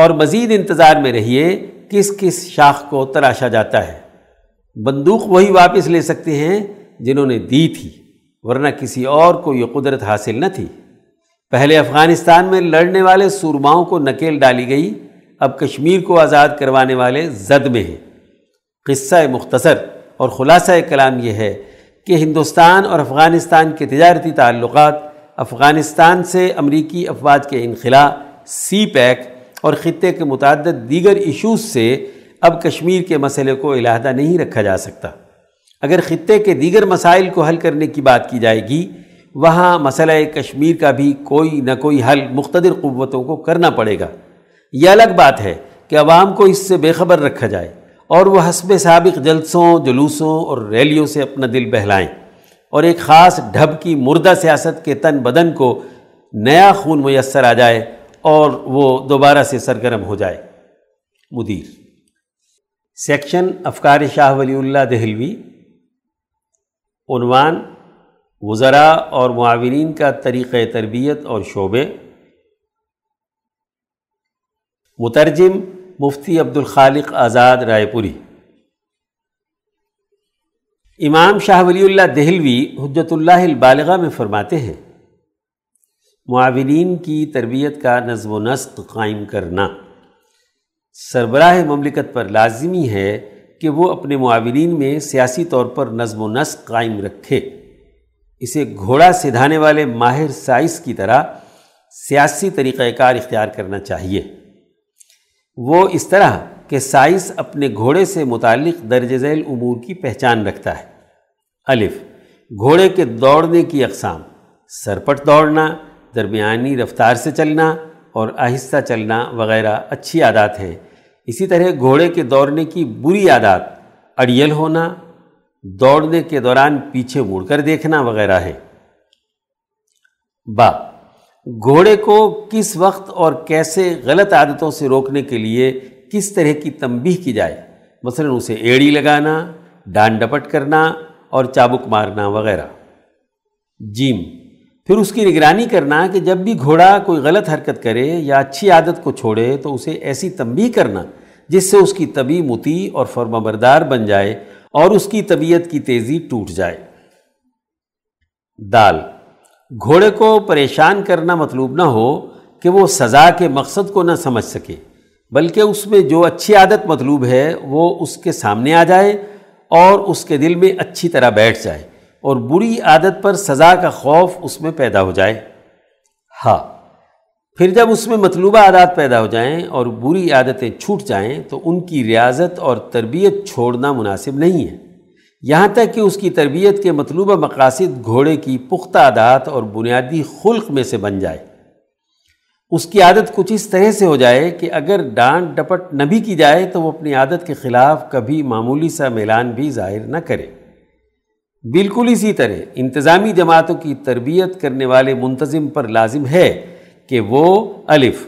اور مزید انتظار میں رہیے کس کس شاخ کو تراشا جاتا ہے۔ بندوق وہی واپس لے سکتے ہیں جنہوں نے دی تھی، ورنہ کسی اور کو یہ قدرت حاصل نہ تھی۔ پہلے افغانستان میں لڑنے والے سورماؤں کو نکیل ڈالی گئی، اب کشمیر کو آزاد کروانے والے زد میں ہیں۔ قصہ مختصر اور خلاصہ کلام یہ ہے کہ ہندوستان اور افغانستان کے تجارتی تعلقات، افغانستان سے امریکی افواج کے انخلاء، سی پیک اور خطے کے متعدد دیگر ایشوز سے اب کشمیر کے مسئلے کو علیحدہ نہیں رکھا جا سکتا۔ اگر خطے کے دیگر مسائل کو حل کرنے کی بات کی جائے گی، وہاں مسئلہ کشمیر کا بھی کوئی نہ کوئی حل مقتدر قوتوں کو کرنا پڑے گا۔ یہ الگ بات ہے کہ عوام کو اس سے بے خبر رکھا جائے اور وہ حسب سابق جلسوں، جلوسوں اور ریلیوں سے اپنا دل بہلائیں اور ایک خاص ڈھب کی مردہ سیاست کے تن بدن کو نیا خون میسر آ جائے اور وہ دوبارہ سے سرگرم ہو جائے۔ مدیر سیکشن افکار شاہ ولی اللہ دہلوی، عنوان وزراء اور معاونین کا طریقہ تربیت اور شعبے، مترجم مفتی عبد الخالق آزاد رائے پوری۔ امام شاہ ولی اللہ دہلوی حجت اللہ البالغہ میں فرماتے ہیں، معاونین کی تربیت کا نظم و نسق قائم کرنا سربراہ مملکت پر لازمی ہے کہ وہ اپنے معاونین میں سیاسی طور پر نظم و نسق قائم رکھے۔ اسے گھوڑا سدھانے والے ماہر سائس کی طرح سیاسی طریقہ کار اختیار کرنا چاہیے، وہ اس طرح کہ سائس اپنے گھوڑے سے متعلق درج ذیل امور کی پہچان رکھتا ہے۔ الف، گھوڑے کے دوڑنے کی اقسام، سرپٹ دوڑنا، درمیانی رفتار سے چلنا اور آہستہ چلنا وغیرہ اچھی عادات ہیں۔ اسی طرح گھوڑے کے دوڑنے کی بری عادات اڑیل ہونا، دوڑنے کے دوران پیچھے مڑ کر دیکھنا وغیرہ ہے۔ با، گھوڑے کو کس وقت اور کیسے غلط عادتوں سے روکنے کے لیے کس طرح کی تنبیہ کی جائے، مثلا اسے ایڑی لگانا، ڈان ڈپٹ کرنا اور چابک مارنا وغیرہ۔ جیم، پھر اس کی نگرانی کرنا کہ جب بھی گھوڑا کوئی غلط حرکت کرے یا اچھی عادت کو چھوڑے تو اسے ایسی تنبیہ کرنا جس سے اس کی طبیعت مطیع اور فرمانبردار بن جائے اور اس کی طبیعت کی تیزی ٹوٹ جائے۔ دال، گھوڑے کو پریشان کرنا مطلوب نہ ہو کہ وہ سزا کے مقصد کو نہ سمجھ سکے، بلکہ اس میں جو اچھی عادت مطلوب ہے وہ اس کے سامنے آ جائے اور اس کے دل میں اچھی طرح بیٹھ جائے اور بری عادت پر سزا کا خوف اس میں پیدا ہو جائے۔ ہاں، پھر جب اس میں مطلوبہ عادات پیدا ہو جائیں اور بری عادتیں چھوٹ جائیں تو ان کی ریاضت اور تربیت چھوڑنا مناسب نہیں ہے، یہاں تک کہ اس کی تربیت کے مطلوبہ مقاصد گھوڑے کی پختہ عادات اور بنیادی خلق میں سے بن جائے۔ اس کی عادت کچھ اس طرح سے ہو جائے کہ اگر ڈانٹ ڈپٹ نہ بھی کی جائے تو وہ اپنی عادت کے خلاف کبھی معمولی سا میلان بھی ظاہر نہ کرے۔ بالکل اسی طرح انتظامی جماعتوں کی تربیت کرنے والے منتظم پر لازم ہے کہ وہ الف،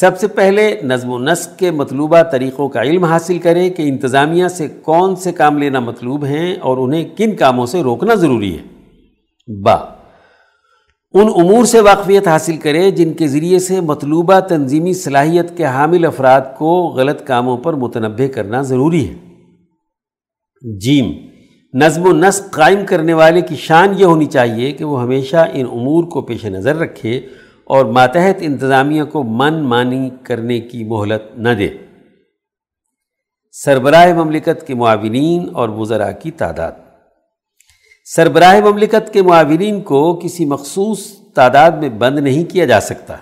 سب سے پہلے نظم و نسق کے مطلوبہ طریقوں کا علم حاصل کرے کہ انتظامیہ سے کون سے کام لینا مطلوب ہیں اور انہیں کن کاموں سے روکنا ضروری ہے۔ با، ان امور سے واقفیت حاصل کرے جن کے ذریعے سے مطلوبہ تنظیمی صلاحیت کے حامل افراد کو غلط کاموں پر متنبہ کرنا ضروری ہے۔ جیم، نظم و نسق قائم کرنے والے کی شان یہ ہونی چاہیے کہ وہ ہمیشہ ان امور کو پیش نظر رکھے اور ماتحت انتظامیہ کو من مانی کرنے کی مہلت نہ دے۔ سربراہ مملکت کے معاونین اور وزراء کی تعداد، سربراہ مملکت کے معاونین کو کسی مخصوص تعداد میں بند نہیں کیا جا سکتا۔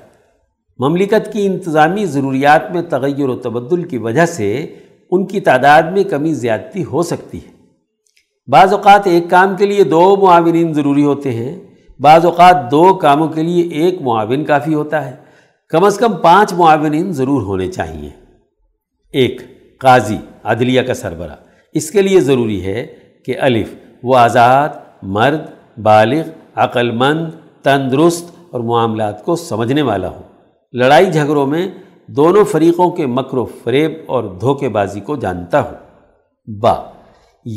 مملکت کی انتظامی ضروریات میں تغیر و تبدل کی وجہ سے ان کی تعداد میں کمی زیادتی ہو سکتی ہے۔ بعض اوقات ایک کام کے لیے دو معاونین ضروری ہوتے ہیں، بعض اوقات دو کاموں کے لیے ایک معاون کافی ہوتا ہے۔ کم از کم 5 معاونین ضرور ہونے چاہیے۔ ایک، قاضی، عدلیہ کا سربراہ، اس کے لیے ضروری ہے کہ الف، وہ آزاد، مرد، بالغ، عقل مند، تندرست اور معاملات کو سمجھنے والا ہو، لڑائی جھگڑوں میں دونوں فریقوں کے مکر و فریب اور دھوکے بازی کو جانتا ہو۔ با،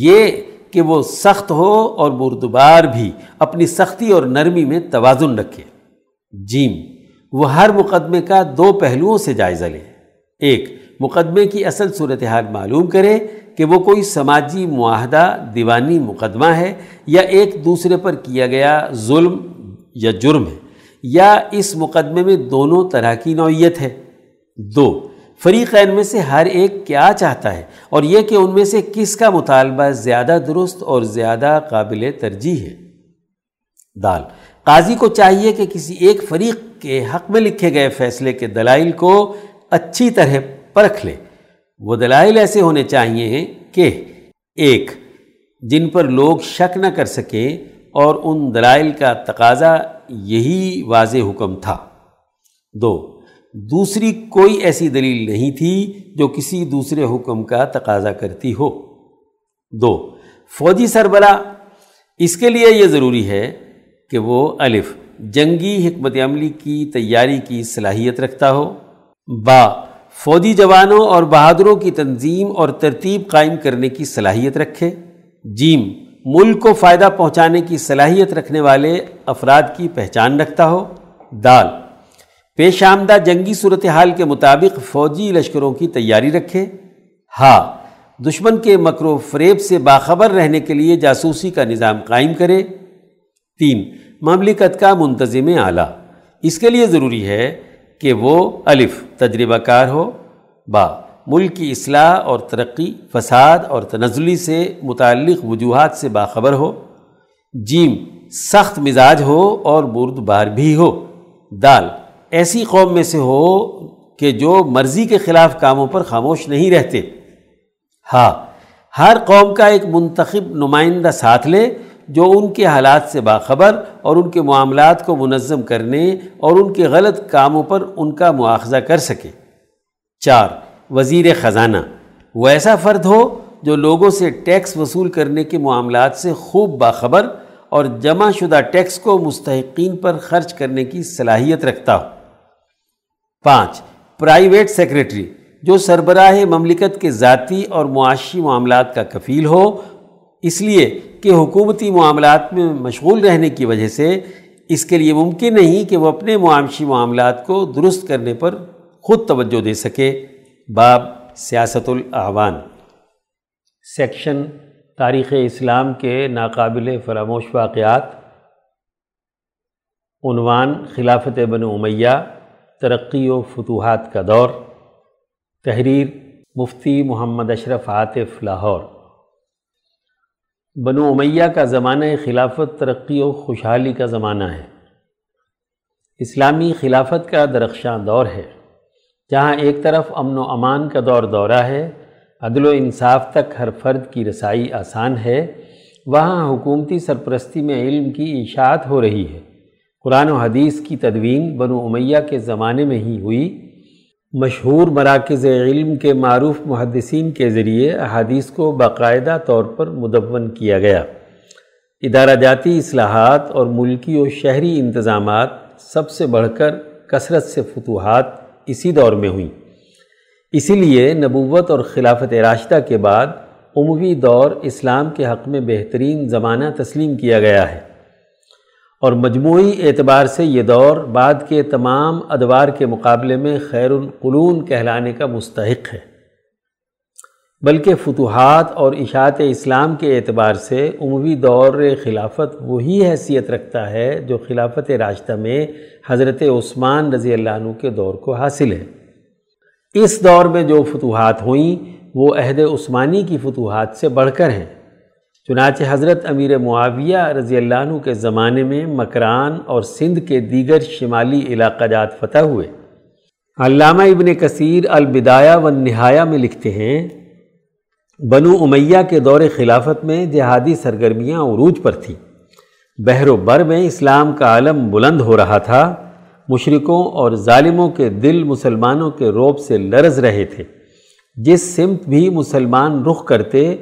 یہ کہ وہ سخت ہو اور بردبار بھی، اپنی سختی اور نرمی میں توازن رکھے۔ جیم، وہ ہر مقدمے کا 2 پہلوؤں سے جائزہ لے۔ ایک، مقدمے کی اصل صورتحال معلوم کرے کہ وہ کوئی سماجی معاہدہ، دیوانی مقدمہ ہے یا ایک دوسرے پر کیا گیا ظلم یا جرم ہے، یا اس مقدمے میں دونوں طرح کی نوعیت ہے۔ 2، فریقین میں سے ہر ایک کیا چاہتا ہے اور یہ کہ ان میں سے کس کا مطالبہ زیادہ درست اور زیادہ قابل ترجیح ہے۔ دال، قاضی کو چاہیے کہ کسی ایک فریق کے حق میں لکھے گئے فیصلے کے دلائل کو اچھی طرح پرکھ لے۔ وہ دلائل ایسے ہونے چاہیے کہ ایک، جن پر لوگ شک نہ کر سکیں اور ان دلائل کا تقاضا یہی واضح حکم تھا۔ 2، دوسری کوئی ایسی دلیل نہیں تھی جو کسی دوسرے حکم کا تقاضا کرتی ہو۔ 2، فوجی سربراہ، اس کے لیے یہ ضروری ہے کہ وہ الف، جنگی حکمت عملی کی تیاری کی صلاحیت رکھتا ہو۔ با، فوجی جوانوں اور بہادروں کی تنظیم اور ترتیب قائم کرنے کی صلاحیت رکھے۔ جیم، ملک کو فائدہ پہنچانے کی صلاحیت رکھنے والے افراد کی پہچان رکھتا ہو. دال، پیش آمدہ جنگی صورتحال کے مطابق فوجی لشکروں کی تیاری رکھے. ہا، دشمن کے مکر و فریب سے باخبر رہنے کے لیے جاسوسی کا نظام قائم کرے. 3. مملکت کا منتظم اعلیٰ، اس کے لیے ضروری ہے کہ وہ الف تجربہ کار ہو، با ملک کی اصلاح اور ترقی، فساد اور تنزلی سے متعلق وجوہات سے باخبر ہو. جیم، سخت مزاج ہو اور بردبار بھی ہو. دال، ایسی قوم میں سے ہو کہ جو مرضی کے خلاف کاموں پر خاموش نہیں رہتے. ہاں، ہر قوم کا ایک منتخب نمائندہ ساتھ لے جو ان کے حالات سے باخبر اور ان کے معاملات کو منظم کرنے اور ان کے غلط کاموں پر ان کا مواخذہ کر سکے. 4. وزیر خزانہ، وہ ایسا فرد ہو جو لوگوں سے ٹیکس وصول کرنے کے معاملات سے خوب باخبر اور جمع شدہ ٹیکس کو مستحقین پر خرچ کرنے کی صلاحیت رکھتا ہو. 5. پرائیویٹ سیکریٹری، جو سربراہ مملکت کے ذاتی اور معاشی معاملات کا کفیل ہو، اس لیے کہ حکومتی معاملات میں مشغول رہنے کی وجہ سے اس کے لیے ممکن نہیں کہ وہ اپنے معاشی معاملات کو درست کرنے پر خود توجہ دے سکے. باب سیاست الاعوان، سیکشن تاریخ اسلام کے ناقابل فراموش واقعات. عنوان خلافت بن امیہ، ترقی و فتوحات کا دور. تحریر مفتی محمد اشرف عاطف، لاہور. بنو امیہ کا زمانہ خلافت ترقی و خوشحالی کا زمانہ ہے. اسلامی خلافت کا درخشاں دور ہے، جہاں ایک طرف امن و امان کا دورہ ہے، عدل و انصاف تک ہر فرد کی رسائی آسان ہے، وہاں حکومتی سرپرستی میں علم کی اشاعت ہو رہی ہے. قرآن و حدیث کی تدوین بنو امیہ کے زمانے میں ہی ہوئی. مشہور مراکز علم کے معروف محدثین کے ذریعے احادیث کو باقاعدہ طور پر مدون کیا گیا. ادارہ جاتی اصلاحات اور ملکی و شہری انتظامات، سب سے بڑھ کر کثرت سے فتوحات اسی دور میں ہوئیں. اسی لیے نبوت اور خلافت راشدہ کے بعد اموی دور اسلام کے حق میں بہترین زمانہ تسلیم کیا گیا ہے، اور مجموعی اعتبار سے یہ دور بعد کے تمام ادوار کے مقابلے میں خیر القرون کہلانے کا مستحق ہے. بلکہ فتوحات اور اشاعت اسلام کے اعتبار سے اموی دور خلافت وہی حیثیت رکھتا ہے جو خلافت راشدہ میں حضرت عثمان رضی اللہ عنہ کے دور کو حاصل ہے. اس دور میں جو فتوحات ہوئیں وہ عہد عثمانی کی فتوحات سے بڑھ کر ہیں. چنانچہ حضرت امیر معاویہ رضی اللہ عنہ کے زمانے میں مکران اور سندھ کے دیگر شمالی علاقہ جات فتح ہوئے. علامہ ابن کثیر البدایہ و النہایہ میں لکھتے ہیں، بنو امیہ کے دور خلافت میں جہادی سرگرمیاں عروج پر تھیں. بحر و بر میں اسلام کا عالم بلند ہو رہا تھا. مشرکوں اور ظالموں کے دل مسلمانوں کے روب سے لرز رہے تھے. جس سمت بھی مسلمان رخ کرتے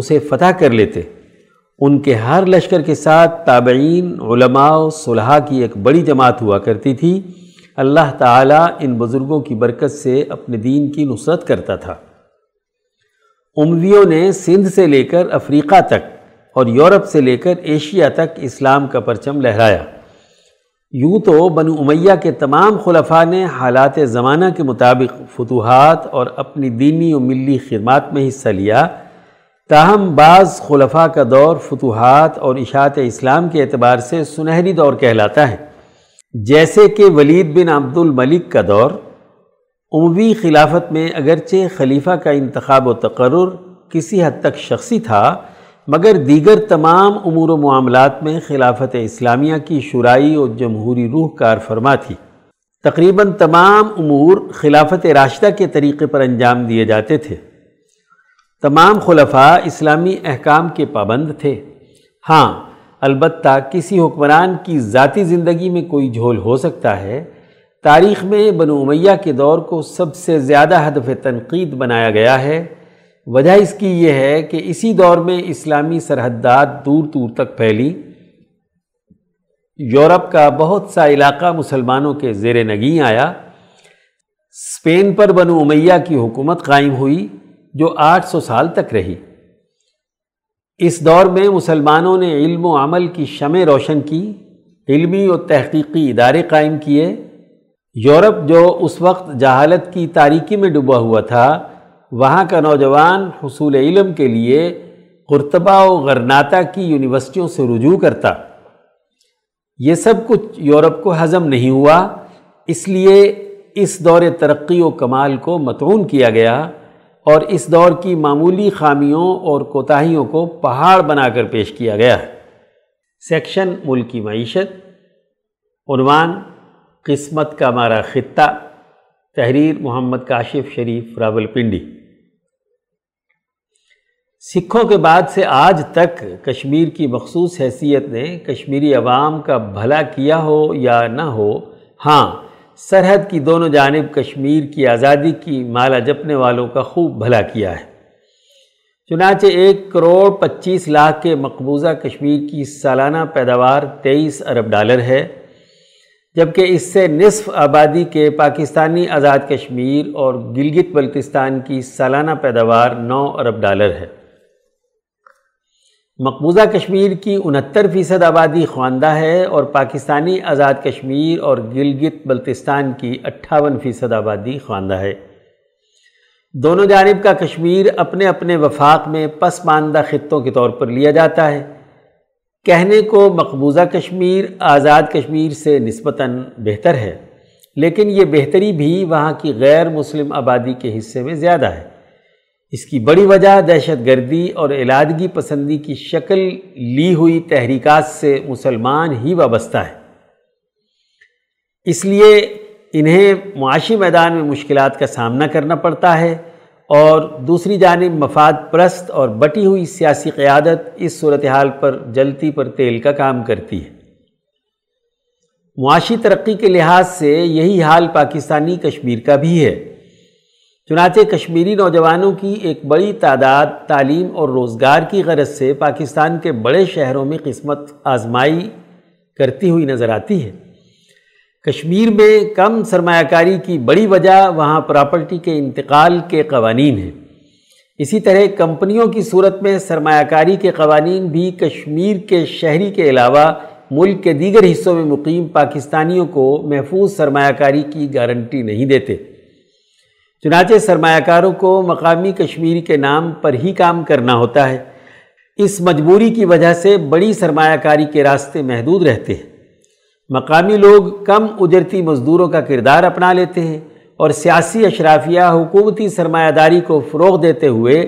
اسے فتح کر لیتے. ان کے ہر لشکر کے ساتھ تابعین، علماء و صلحاء کی ایک بڑی جماعت ہوا کرتی تھی. اللہ تعالیٰ ان بزرگوں کی برکت سے اپنے دین کی نصرت کرتا تھا. امویوں نے سندھ سے لے کر افریقہ تک اور یورپ سے لے کر ایشیا تک اسلام کا پرچم لہرایا. یوں تو بنو امیہ کے تمام خلفاء نے حالات زمانہ کے مطابق فتوحات اور اپنی دینی و ملی خدمات میں حصہ لیا. تاہم بعض خلفاء کا دور فتوحات اور اشاعت اسلام کے اعتبار سے سنہری دور کہلاتا ہے، جیسے کہ ولید بن عبد الملک کا دور. اموی خلافت میں اگرچہ خلیفہ کا انتخاب و تقرر کسی حد تک شخصی تھا، مگر دیگر تمام امور و معاملات میں خلافت اسلامیہ کی شرائی اور جمہوری روح کار فرما تھی. تقریباً تمام امور خلافت راشدہ کے طریقے پر انجام دیے جاتے تھے. تمام خلفاء اسلامی احکام کے پابند تھے. ہاں، البتہ کسی حکمران کی ذاتی زندگی میں کوئی جھول ہو سکتا ہے. تاریخ میں بنو امیہ کے دور کو سب سے زیادہ ہدف تنقید بنایا گیا ہے. وجہ اس کی یہ ہے کہ اسی دور میں اسلامی سرحدات دور دور تک پھیلی. یورپ کا بہت سا علاقہ مسلمانوں کے زیر نگیں آیا. اسپین پر بنو امیہ کی حکومت قائم ہوئی جو 800 سال تک رہی. اس دور میں مسلمانوں نے علم و عمل کی شمع روشن کی، علمی اور تحقیقی ادارے قائم کیے۔ یورپ جو اس وقت جہالت کی تاریکی میں ڈوبا ہوا تھا، وہاں کا نوجوان حصول علم کے لیے قرطبہ و غرناطہ کی یونیورسٹیوں سے رجوع کرتا۔ یہ سب کچھ یورپ کو ہضم نہیں ہوا، اس لیے اس دور ترقی و کمال کو مطعون کیا گیا اور اس دور کی معمولی خامیوں اور کوتاہیوں کو پہاڑ بنا کر پیش کیا گیا۔ سیکشن ملکی معیشت، عنوان قسمت کا ہمارا خطہ، تحریر محمد کاشف شریف، راولپنڈی۔ سکھوں کے بعد سے آج تک کشمیر کی مخصوص حیثیت نے کشمیری عوام کا بھلا کیا ہو یا نہ ہو، ہاں سرحد کی دونوں جانب کشمیر کی آزادی کی مالا جپنے والوں کا خوب بھلا کیا ہے۔ چنانچہ 1,25,00,000 کے مقبوضہ کشمیر کی سالانہ پیداوار 23 ارب ڈالر ہے، جبکہ اس سے نصف آبادی کے پاکستانی آزاد کشمیر اور گلگت بلتستان کی سالانہ پیداوار 9 ارب ڈالر ہے۔ مقبوضہ کشمیر کی 69% آبادی خواندہ ہے اور پاکستانی آزاد کشمیر اور گلگت بلتستان کی 58% آبادی خواندہ ہے۔ دونوں جانب کا کشمیر اپنے اپنے وفاق میں پسماندہ خطوں کے طور پر لیا جاتا ہے۔ کہنے کو مقبوضہ کشمیر آزاد کشمیر سے نسبتاً بہتر ہے، لیکن یہ بہتری بھی وہاں کی غیر مسلم آبادی کے حصے میں زیادہ ہے۔ اس کی بڑی وجہ دہشت گردی اور علیحدگی پسندی کی شکل لی ہوئی تحریکات سے مسلمان ہی وابستہ ہے، اس لیے انہیں معاشی میدان میں مشکلات کا سامنا کرنا پڑتا ہے، اور دوسری جانب مفاد پرست اور بٹی ہوئی سیاسی قیادت اس صورتحال پر جلتی پر تیل کا کام کرتی ہے۔ معاشی ترقی کے لحاظ سے یہی حال پاکستانی کشمیر کا بھی ہے۔ چنانچہ کشمیری نوجوانوں کی ایک بڑی تعداد تعلیم اور روزگار کی غرض سے پاکستان کے بڑے شہروں میں قسمت آزمائی کرتی ہوئی نظر آتی ہے۔ کشمیر میں کم سرمایہ کاری کی بڑی وجہ وہاں پراپرٹی کے انتقال کے قوانین ہیں۔ اسی طرح کمپنیوں کی صورت میں سرمایہ کاری کے قوانین بھی کشمیر کے شہری کے علاوہ ملک کے دیگر حصوں میں مقیم پاکستانیوں کو محفوظ سرمایہ کاری کی گارنٹی نہیں دیتے۔ چنانچہ سرمایہ کاروں کو مقامی کشمیری کے نام پر ہی کام کرنا ہوتا ہے۔ اس مجبوری کی وجہ سے بڑی سرمایہ کاری کے راستے محدود رہتے ہیں۔ مقامی لوگ کم اجرتی مزدوروں کا کردار اپنا لیتے ہیں اور سیاسی اشرافیہ حکومتی سرمایہ داری کو فروغ دیتے ہوئے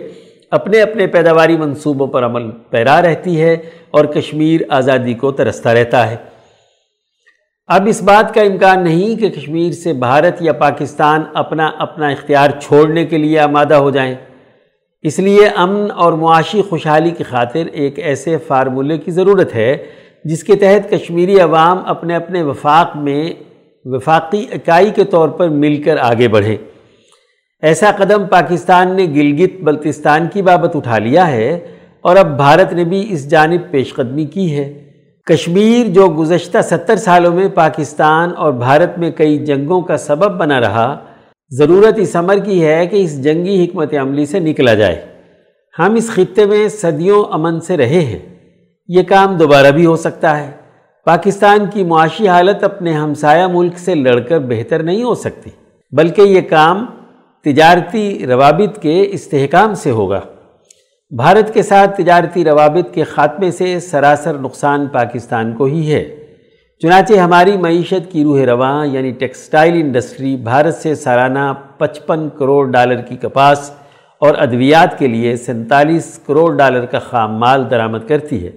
اپنے اپنے پیداواری منصوبوں پر عمل پیرا رہتی ہے اور کشمیر آزادی کو ترستا رہتا ہے۔ اب اس بات کا امکان نہیں کہ کشمیر سے بھارت یا پاکستان اپنا اختیار چھوڑنے کے لیے آمادہ ہو جائیں، اس لیے امن اور معاشی خوشحالی کی خاطر ایک ایسے فارمولے کی ضرورت ہے جس کے تحت کشمیری عوام اپنے اپنے وفاق میں وفاقی اکائی کے طور پر مل کر آگے بڑھیں۔ ایسا قدم پاکستان نے گلگت بلتستان کی بابت اٹھا لیا ہے اور اب بھارت نے بھی اس جانب پیش قدمی کی ہے۔ کشمیر جو گزشتہ 70 سالوں میں پاکستان اور بھارت میں کئی جنگوں کا سبب بنا رہا، ضرورت اس امر کی ہے کہ اس جنگی حکمت عملی سے نکلا جائے۔ ہم اس خطے میں صدیوں امن سے رہے ہیں، یہ کام دوبارہ بھی ہو سکتا ہے۔ پاکستان کی معاشی حالت اپنے ہمسایہ ملک سے لڑ کر بہتر نہیں ہو سکتی، بلکہ یہ کام تجارتی روابط کے استحکام سے ہوگا۔ بھارت کے ساتھ تجارتی روابط کے خاتمے سے سراسر نقصان پاکستان کو ہی ہے۔ چنانچہ ہماری معیشت کی روح رواں یعنی ٹیکسٹائل انڈسٹری بھارت سے سالانہ 55 کروڑ ڈالر کی کپاس اور ادویات کے لیے 47 کروڑ ڈالر کا خام مال درآمد کرتی ہے۔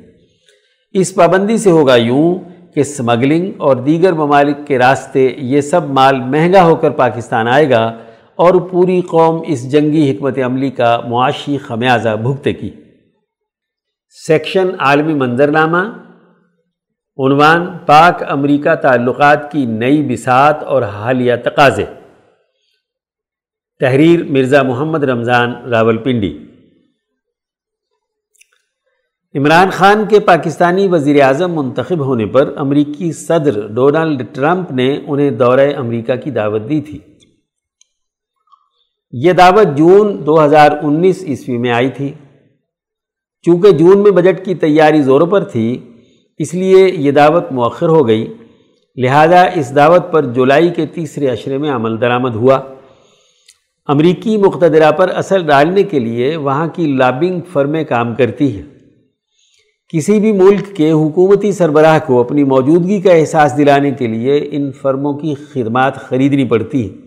اس پابندی سے ہوگا یوں کہ سمگلنگ اور دیگر ممالک کے راستے یہ سب مال مہنگا ہو کر پاکستان آئے گا اور پوری قوم اس جنگی حکمت عملی کا معاشی خمیازہ بھگتے کی۔ سیکشن عالمی منظرنامہ، عنوان پاک امریکہ تعلقات کی نئی بساط اور حالیہ تقاضے، تحریر مرزا محمد رمضان، راولپنڈی۔ عمران خان کے پاکستانی وزیراعظم منتخب ہونے پر امریکی صدر ڈونلڈ ٹرمپ نے انہیں دورہ امریکہ کی دعوت دی تھی۔ یہ دعوت جون 2019 عیسوی میں آئی تھی۔ چونکہ جون میں بجٹ کی تیاری زوروں پر تھی اس لیے یہ دعوت مؤخر ہو گئی، لہذا اس دعوت پر جولائی کے تیسرے عشرے میں عمل درآمد ہوا۔ امریکی مقتدرہ پر اثر ڈالنے کے لیے وہاں کی لابنگ فرمیں کام کرتی ہیں۔ کسی بھی ملک کے حکومتی سربراہ کو اپنی موجودگی کا احساس دلانے کے لیے ان فرموں کی خدمات خریدنی پڑتی ہیں۔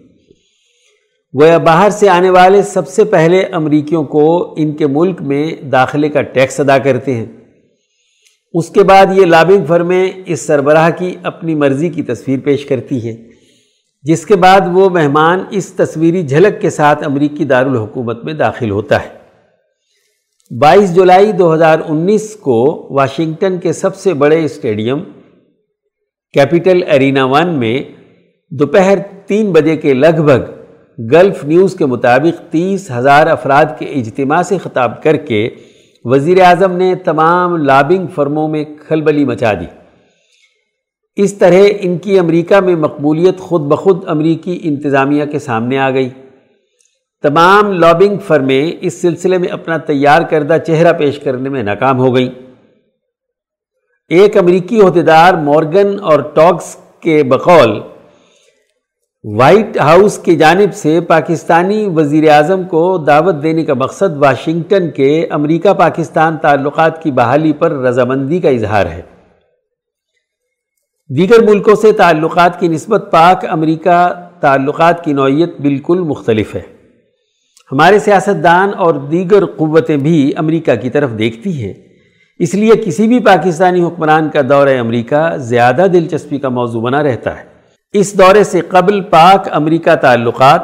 گویا باہر سے آنے والے سب سے پہلے امریکیوں کو ان کے ملک میں داخلے کا ٹیکس ادا کرتے ہیں۔ اس کے بعد یہ لابنگ فرمیں اس سربراہ کی اپنی مرضی کی تصویر پیش کرتی ہیں، جس کے بعد وہ مہمان اس تصویری جھلک کے ساتھ امریکی دارالحکومت میں داخل ہوتا ہے۔ 22 جولائی 2019 کو واشنگٹن کے سب سے بڑے اسٹیڈیم کیپٹل ارینا 1 میں دوپہر 3 بجے کے لگ بھگ گلف نیوز کے مطابق 30,000 افراد کے اجتماع سے خطاب کر کے وزیر اعظم نے تمام لابنگ فرموں میں کھلبلی مچا دی۔ اس طرح ان کی امریکہ میں مقبولیت خود بخود امریکی انتظامیہ کے سامنے آ گئی۔ تمام لابنگ فرمیں اس سلسلے میں اپنا تیار کردہ چہرہ پیش کرنے میں ناکام ہو گئیں۔ ایک امریکی عہدیدار مورگن اور ٹاکس کے بقول وائٹ ہاؤس کی جانب سے پاکستانی وزیراعظم کو دعوت دینے کا مقصد واشنگٹن کے امریکہ پاکستان تعلقات کی بحالی پر رضامندی کا اظہار ہے۔ دیگر ملکوں سے تعلقات کی نسبت پاک امریکہ تعلقات کی نوعیت بالکل مختلف ہے۔ ہمارے سیاستدان اور دیگر قوتیں بھی امریکہ کی طرف دیکھتی ہیں، اس لیے کسی بھی پاکستانی حکمران کا دورہ امریکہ زیادہ دلچسپی کا موضوع بنا رہتا ہے۔ اس دورے سے قبل پاک امریکہ تعلقات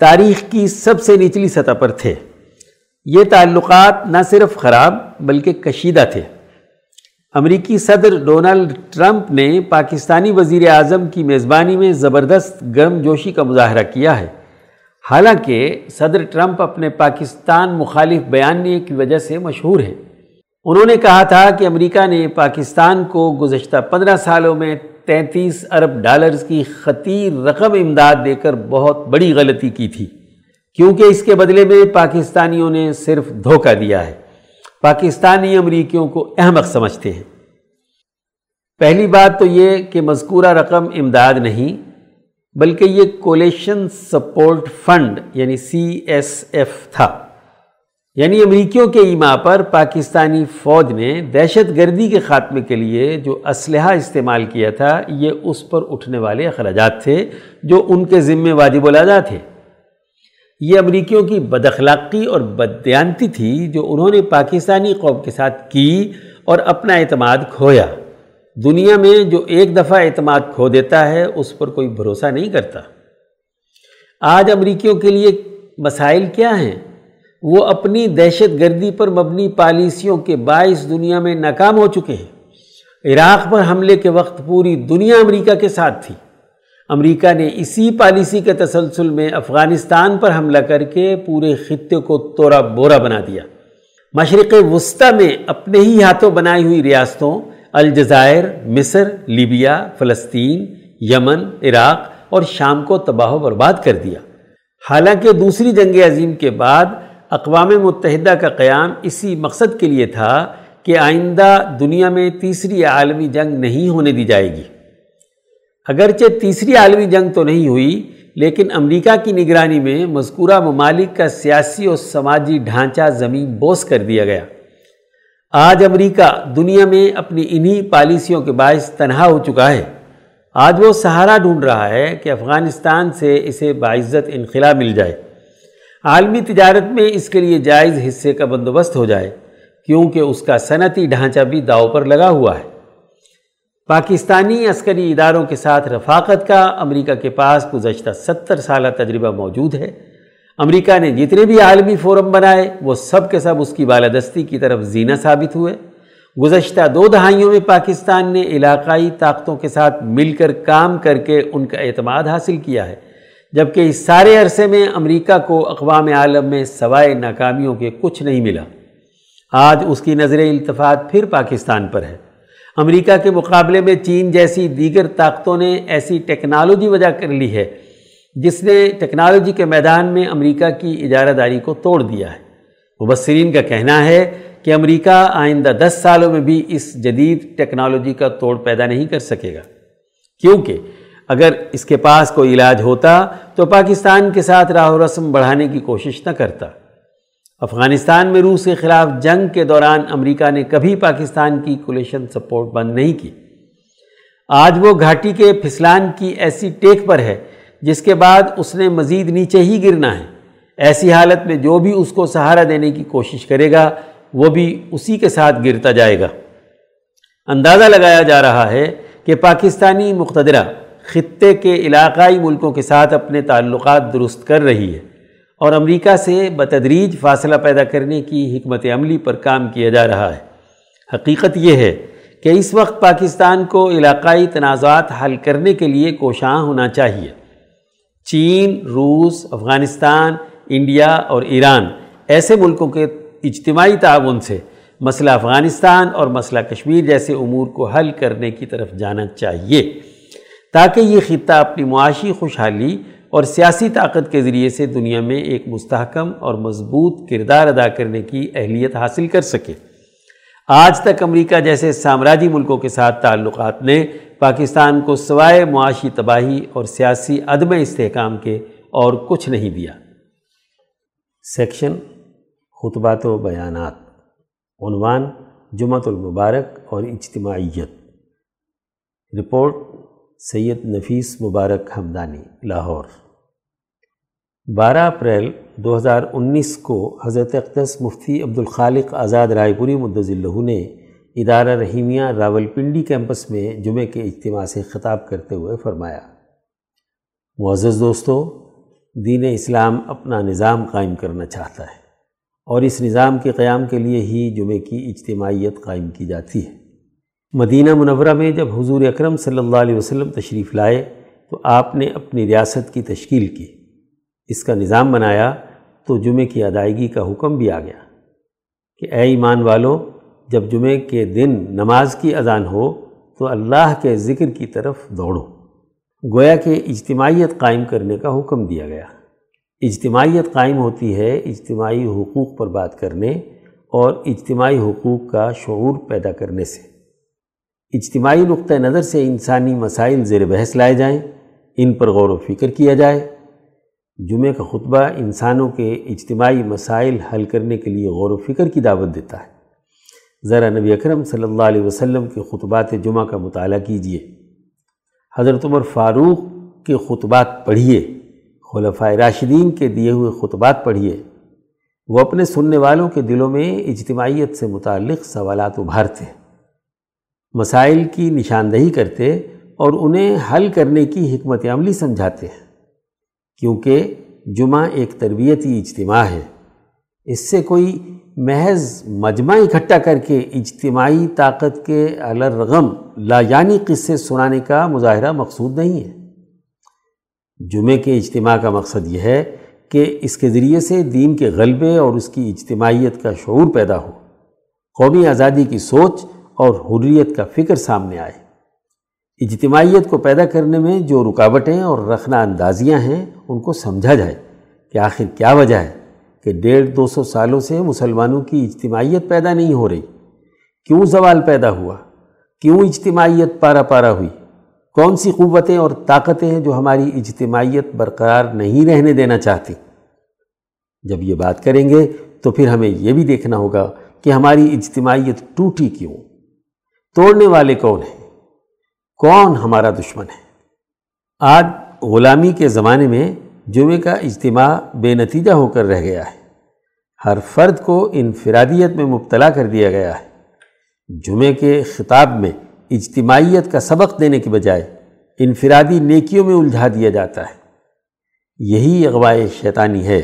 تاریخ کی سب سے نچلی سطح پر تھے۔ یہ تعلقات نہ صرف خراب بلکہ کشیدہ تھے۔ امریکی صدر ڈونلڈ ٹرمپ نے پاکستانی وزیر اعظم کی میزبانی میں زبردست گرم جوشی کا مظاہرہ کیا ہے، حالانکہ صدر ٹرمپ اپنے پاکستان مخالف بیان کی وجہ سے مشہور ہیں۔ انہوں نے کہا تھا کہ امریکہ نے پاکستان کو گزشتہ 15 سالوں میں $33 ارب کی خطیر رقم امداد دے کر بہت بڑی غلطی کی تھی، کیونکہ اس کے بدلے میں پاکستانیوں نے صرف دھوکہ دیا ہے۔ پاکستانی امریکیوں کو احمق سمجھتے ہیں۔ پہلی بات تو یہ کہ مذکورہ رقم امداد نہیں بلکہ یہ کولیشن سپورٹ فنڈ یعنی CSF تھا، یعنی امریکیوں کے ایما پر پاکستانی فوج نے دہشت گردی کے خاتمے کے لیے جو اسلحہ استعمال کیا تھا یہ اس پر اٹھنے والے اخراجات تھے جو ان کے ذمے واجب الادا تھے۔ یہ امریکیوں کی بد اخلاقی اور بددیانتی تھی جو انہوں نے پاکستانی قوم کے ساتھ کی اور اپنا اعتماد کھویا۔ دنیا میں جو ایک دفعہ اعتماد کھو دیتا ہے اس پر کوئی بھروسہ نہیں کرتا۔ آج امریکیوں کے لیے مسائل کیا ہیں؟ وہ اپنی دہشت گردی پر مبنی پالیسیوں کے باعث دنیا میں ناکام ہو چکے ہیں۔ عراق پر حملے کے وقت پوری دنیا امریکہ کے ساتھ تھی۔ امریکہ نے اسی پالیسی کے تسلسل میں افغانستان پر حملہ کر کے پورے خطے کو تورا بورا بنا دیا۔ مشرق وسطی میں اپنے ہی ہاتھوں بنائی ہوئی ریاستوں الجزائر، مصر، لیبیا، فلسطین، یمن، عراق اور شام کو تباہ و برباد کر دیا۔ حالانکہ دوسری جنگ عظیم کے بعد اقوام متحدہ کا قیام اسی مقصد کے لیے تھا کہ آئندہ دنیا میں تیسری عالمی جنگ نہیں ہونے دی جائے گی۔ اگرچہ تیسری عالمی جنگ تو نہیں ہوئی، لیکن امریکہ کی نگرانی میں مذکورہ ممالک کا سیاسی اور سماجی ڈھانچہ زمین بوس کر دیا گیا۔ آج امریکہ دنیا میں اپنی انہی پالیسیوں کے باعث تنہا ہو چکا ہے۔ آج وہ سہارا ڈھونڈ رہا ہے کہ افغانستان سے اسے باعزت انخلا مل جائے، عالمی تجارت میں اس کے لیے جائز حصے کا بندوبست ہو جائے، کیونکہ اس کا صنعتی ڈھانچہ بھی داؤ پر لگا ہوا ہے۔ پاکستانی عسکری اداروں کے ساتھ رفاقت کا امریکہ کے پاس گزشتہ 70 سالہ تجربہ موجود ہے۔ امریکہ نے جتنے بھی عالمی فورم بنائے وہ سب کے سب اس کی بالادستی کی طرف زینہ ثابت ہوئے۔ گزشتہ 2 دہائیوں میں پاکستان نے علاقائی طاقتوں کے ساتھ مل کر کام کر کے ان کا اعتماد حاصل کیا ہے، جبکہ اس سارے عرصے میں امریکہ کو اقوام عالم میں سوائے ناکامیوں کے کچھ نہیں ملا۔ آج اس کی نظر التفات پھر پاکستان پر ہے۔ امریکہ کے مقابلے میں چین جیسی دیگر طاقتوں نے ایسی ٹیکنالوجی وجہ کر لی ہے جس نے ٹیکنالوجی کے میدان میں امریکہ کی اجارہ داری کو توڑ دیا ہے۔ مبصرین کا کہنا ہے کہ امریکہ آئندہ 10 سالوں میں بھی اس جدید ٹیکنالوجی کا توڑ پیدا نہیں کر سکے گا، کیونکہ اگر اس کے پاس کوئی علاج ہوتا تو پاکستان کے ساتھ راہ و رسم بڑھانے کی کوشش نہ کرتا۔ افغانستان میں روس کے خلاف جنگ کے دوران امریکہ نے کبھی پاکستان کی کولیشن سپورٹ بند نہیں کی۔ آج وہ گھاٹی کے پھسلان کی ایسی ٹیک پر ہے جس کے بعد اس نے مزید نیچے ہی گرنا ہے۔ ایسی حالت میں جو بھی اس کو سہارا دینے کی کوشش کرے گا وہ بھی اسی کے ساتھ گرتا جائے گا۔ اندازہ لگایا جا رہا ہے کہ پاکستانی مقتدرہ خطے کے علاقائی ملکوں کے ساتھ اپنے تعلقات درست کر رہی ہے اور امریکہ سے بتدریج فاصلہ پیدا کرنے کی حکمت عملی پر کام کیا جا رہا ہے۔ حقیقت یہ ہے کہ اس وقت پاکستان کو علاقائی تنازعات حل کرنے کے لیے کوشاں ہونا چاہیے۔ چین، روس، افغانستان، انڈیا اور ایران ایسے ملکوں کے اجتماعی تعاون سے مسئلہ افغانستان اور مسئلہ کشمیر جیسے امور کو حل کرنے کی طرف جانا چاہیے، تاکہ یہ خطہ اپنی معاشی خوشحالی اور سیاسی طاقت کے ذریعے سے دنیا میں ایک مستحکم اور مضبوط کردار ادا کرنے کی اہلیت حاصل کر سکے۔ آج تک امریکہ جیسے سامراجی ملکوں کے ساتھ تعلقات نے پاکستان کو سوائے معاشی تباہی اور سیاسی عدم استحکام کے اور کچھ نہیں دیا۔ سیکشن خطبات و بیانات۔ عنوان: جمعۃ المبارک اور اجتماعیت۔ رپورٹ: سید نفیس مبارک حمدانی، لاہور۔ 12 اپریل 2019 کو حضرت اقدس مفتی عبد الخالق آزاد رائے پوری مدظ اللہ نے ادارہ رحیمیہ راولپنڈی کیمپس میں جمعہ کے اجتماع سے خطاب کرتے ہوئے فرمایا: معزز دوستو، دین اسلام اپنا نظام قائم کرنا چاہتا ہے اور اس نظام کے قیام کے لیے ہی جمعہ کی اجتماعیت قائم کی جاتی ہے۔ مدینہ منورہ میں جب حضور اکرم صلی اللہ علیہ وسلم تشریف لائے تو آپ نے اپنی ریاست کی تشکیل کی، اس کا نظام بنایا تو جمعے کی ادائیگی کا حکم بھی آ گیا کہ اے ایمان والو، جب جمعے کے دن نماز کی اذان ہو تو اللہ کے ذکر کی طرف دوڑو۔ گویا کہ اجتماعیت قائم کرنے کا حکم دیا گیا۔ اجتماعیت قائم ہوتی ہے اجتماعی حقوق پر بات کرنے اور اجتماعی حقوق کا شعور پیدا کرنے سے۔ اجتماعی نقطہ نظر سے انسانی مسائل زیر بحث لائے جائیں، ان پر غور و فکر کیا جائے۔ جمعہ کا خطبہ انسانوں کے اجتماعی مسائل حل کرنے کے لیے غور و فکر کی دعوت دیتا ہے۔ ذرا نبی اکرم صلی اللہ علیہ وسلم کے خطبات جمعہ کا مطالعہ کیجیے، حضرت عمر فاروق کے خطبات پڑھیے، خلفائے راشدین کے دیے ہوئے خطبات پڑھیے۔ وہ اپنے سننے والوں کے دلوں میں اجتماعیت سے متعلق سوالات ابھارتے، مسائل کی نشاندہی کرتے اور انہیں حل کرنے کی حکمت عملی سمجھاتے ہیں، کیونکہ جمعہ ایک تربیتی اجتماع ہے۔ اس سے کوئی محض مجمع اکٹھا کر کے اجتماعی طاقت کے علرغم لا یعنی قصے سنانے کا مظاہرہ مقصود نہیں ہے۔ جمعہ کے اجتماع کا مقصد یہ ہے کہ اس کے ذریعے سے دین کے غلبے اور اس کی اجتماعیت کا شعور پیدا ہو، قومی آزادی کی سوچ اور حریت کا فکر سامنے آئے۔ اجتماعیت کو پیدا کرنے میں جو رکاوٹیں اور رخنہ اندازیاں ہیں ان کو سمجھا جائے کہ آخر کیا وجہ ہے کہ 150-200 سالوں سے مسلمانوں کی اجتماعیت پیدا نہیں ہو رہی۔ کیوں زوال پیدا ہوا؟ کیوں اجتماعیت پارا ہوئی؟ کون سی قوتیں اور طاقتیں ہیں جو ہماری اجتماعیت برقرار نہیں رہنے دینا چاہتی؟ جب یہ بات کریں گے تو پھر ہمیں یہ بھی دیکھنا ہوگا کہ ہماری اجتماعیت ٹوٹی کیوں، توڑنے والے کون ہیں، کون ہمارا دشمن ہے۔ آج غلامی کے زمانے میں جمعہ کا اجتماع بے نتیجہ ہو کر رہ گیا ہے، ہر فرد کو انفرادیت میں مبتلا کر دیا گیا ہے۔ جمعہ کے خطاب میں اجتماعیت کا سبق دینے کے بجائے انفرادی نیکیوں میں الجھا دیا جاتا ہے۔ یہی اغوائے شیطانی ہے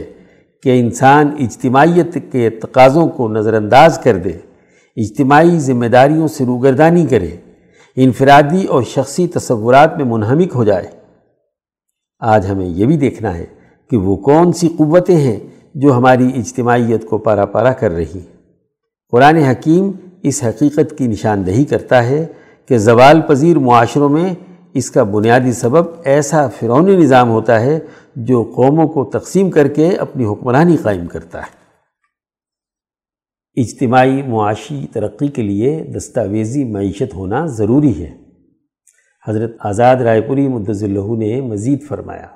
کہ انسان اجتماعیت کے تقاضوں کو نظر انداز کر دے، اجتماعی ذمہ داریوں سے روگردانی کرے، انفرادی اور شخصی تصورات میں منہمک ہو جائے۔ آج ہمیں یہ بھی دیکھنا ہے کہ وہ کون سی قوتیں ہیں جو ہماری اجتماعیت کو پارا کر رہی ہیں۔ قرآن حکیم اس حقیقت کی نشاندہی کرتا ہے کہ زوال پذیر معاشروں میں اس کا بنیادی سبب ایسا فرعونی نظام ہوتا ہے جو قوموں کو تقسیم کر کے اپنی حکمرانی قائم کرتا ہے۔ اجتماعی معاشی ترقی کے لیے دستاویزی معیشت ہونا ضروری ہے۔ حضرت آزاد رائے پوری مدظ اللہ نے مزید فرمایا،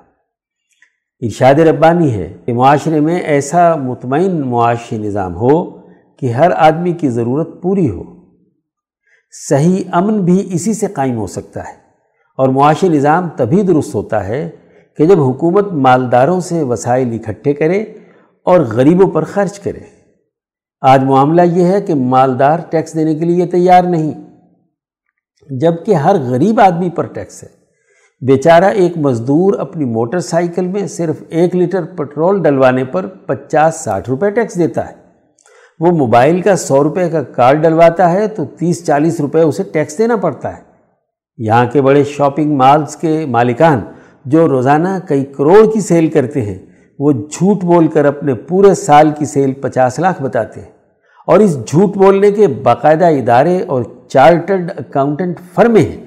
ارشاد ربانی ہے کہ معاشرے میں ایسا مطمئن معاشی نظام ہو کہ ہر آدمی کی ضرورت پوری ہو۔ صحیح امن بھی اسی سے قائم ہو سکتا ہے، اور معاشی نظام تبھی درست ہوتا ہے کہ جب حکومت مالداروں سے وسائل اکٹھے کرے اور غریبوں پر خرچ کرے۔ آج معاملہ یہ ہے کہ مالدار ٹیکس دینے کے لیے تیار نہیں، جبکہ ہر غریب آدمی پر ٹیکس ہے۔ بیچارہ ایک مزدور اپنی موٹر سائیکل میں صرف 1 لیٹر پٹرول ڈلوانے پر 50-60 روپے ٹیکس دیتا ہے، وہ موبائل کا 100 روپے کا کارڈ ڈلواتا ہے تو 30-40 روپے اسے ٹیکس دینا پڑتا ہے۔ یہاں کے بڑے شاپنگ مالز کے مالکان جو روزانہ کئی کروڑ کی سیل کرتے ہیں، وہ جھوٹ بول کر اپنے پورے سال کی سیل 50 لاکھ بتاتے ہیں، اور اس جھوٹ بولنے کے باقاعدہ ادارے اور چارٹرڈ اکاؤنٹنٹ فرمیں ہیں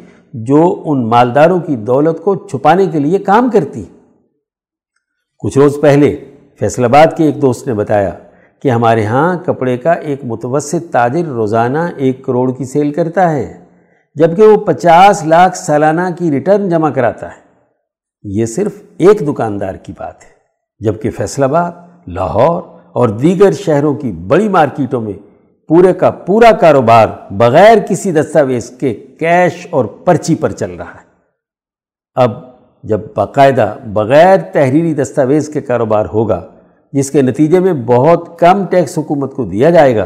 جو ان مالداروں کی دولت کو چھپانے کے لیے کام کرتی۔ کچھ روز پہلے فیصل آباد کے ایک دوست نے بتایا کہ ہمارے ہاں کپڑے کا ایک متوسط تاجر روزانہ 1 کروڑ کی سیل کرتا ہے، جبکہ وہ 50 لاکھ سالانہ کی ریٹرن جمع کراتا ہے۔ یہ صرف ایک دکاندار کی بات ہے، جبکہ فیصل آباد، لاہور اور دیگر شہروں کی بڑی مارکیٹوں میں پورے کا پورا کاروبار بغیر کسی دستاویز کے کیش اور پرچی پر چل رہا ہے۔ اب جب باقاعدہ بغیر تحریری دستاویز کے کاروبار ہوگا، جس کے نتیجے میں بہت کم ٹیکس حکومت کو دیا جائے گا،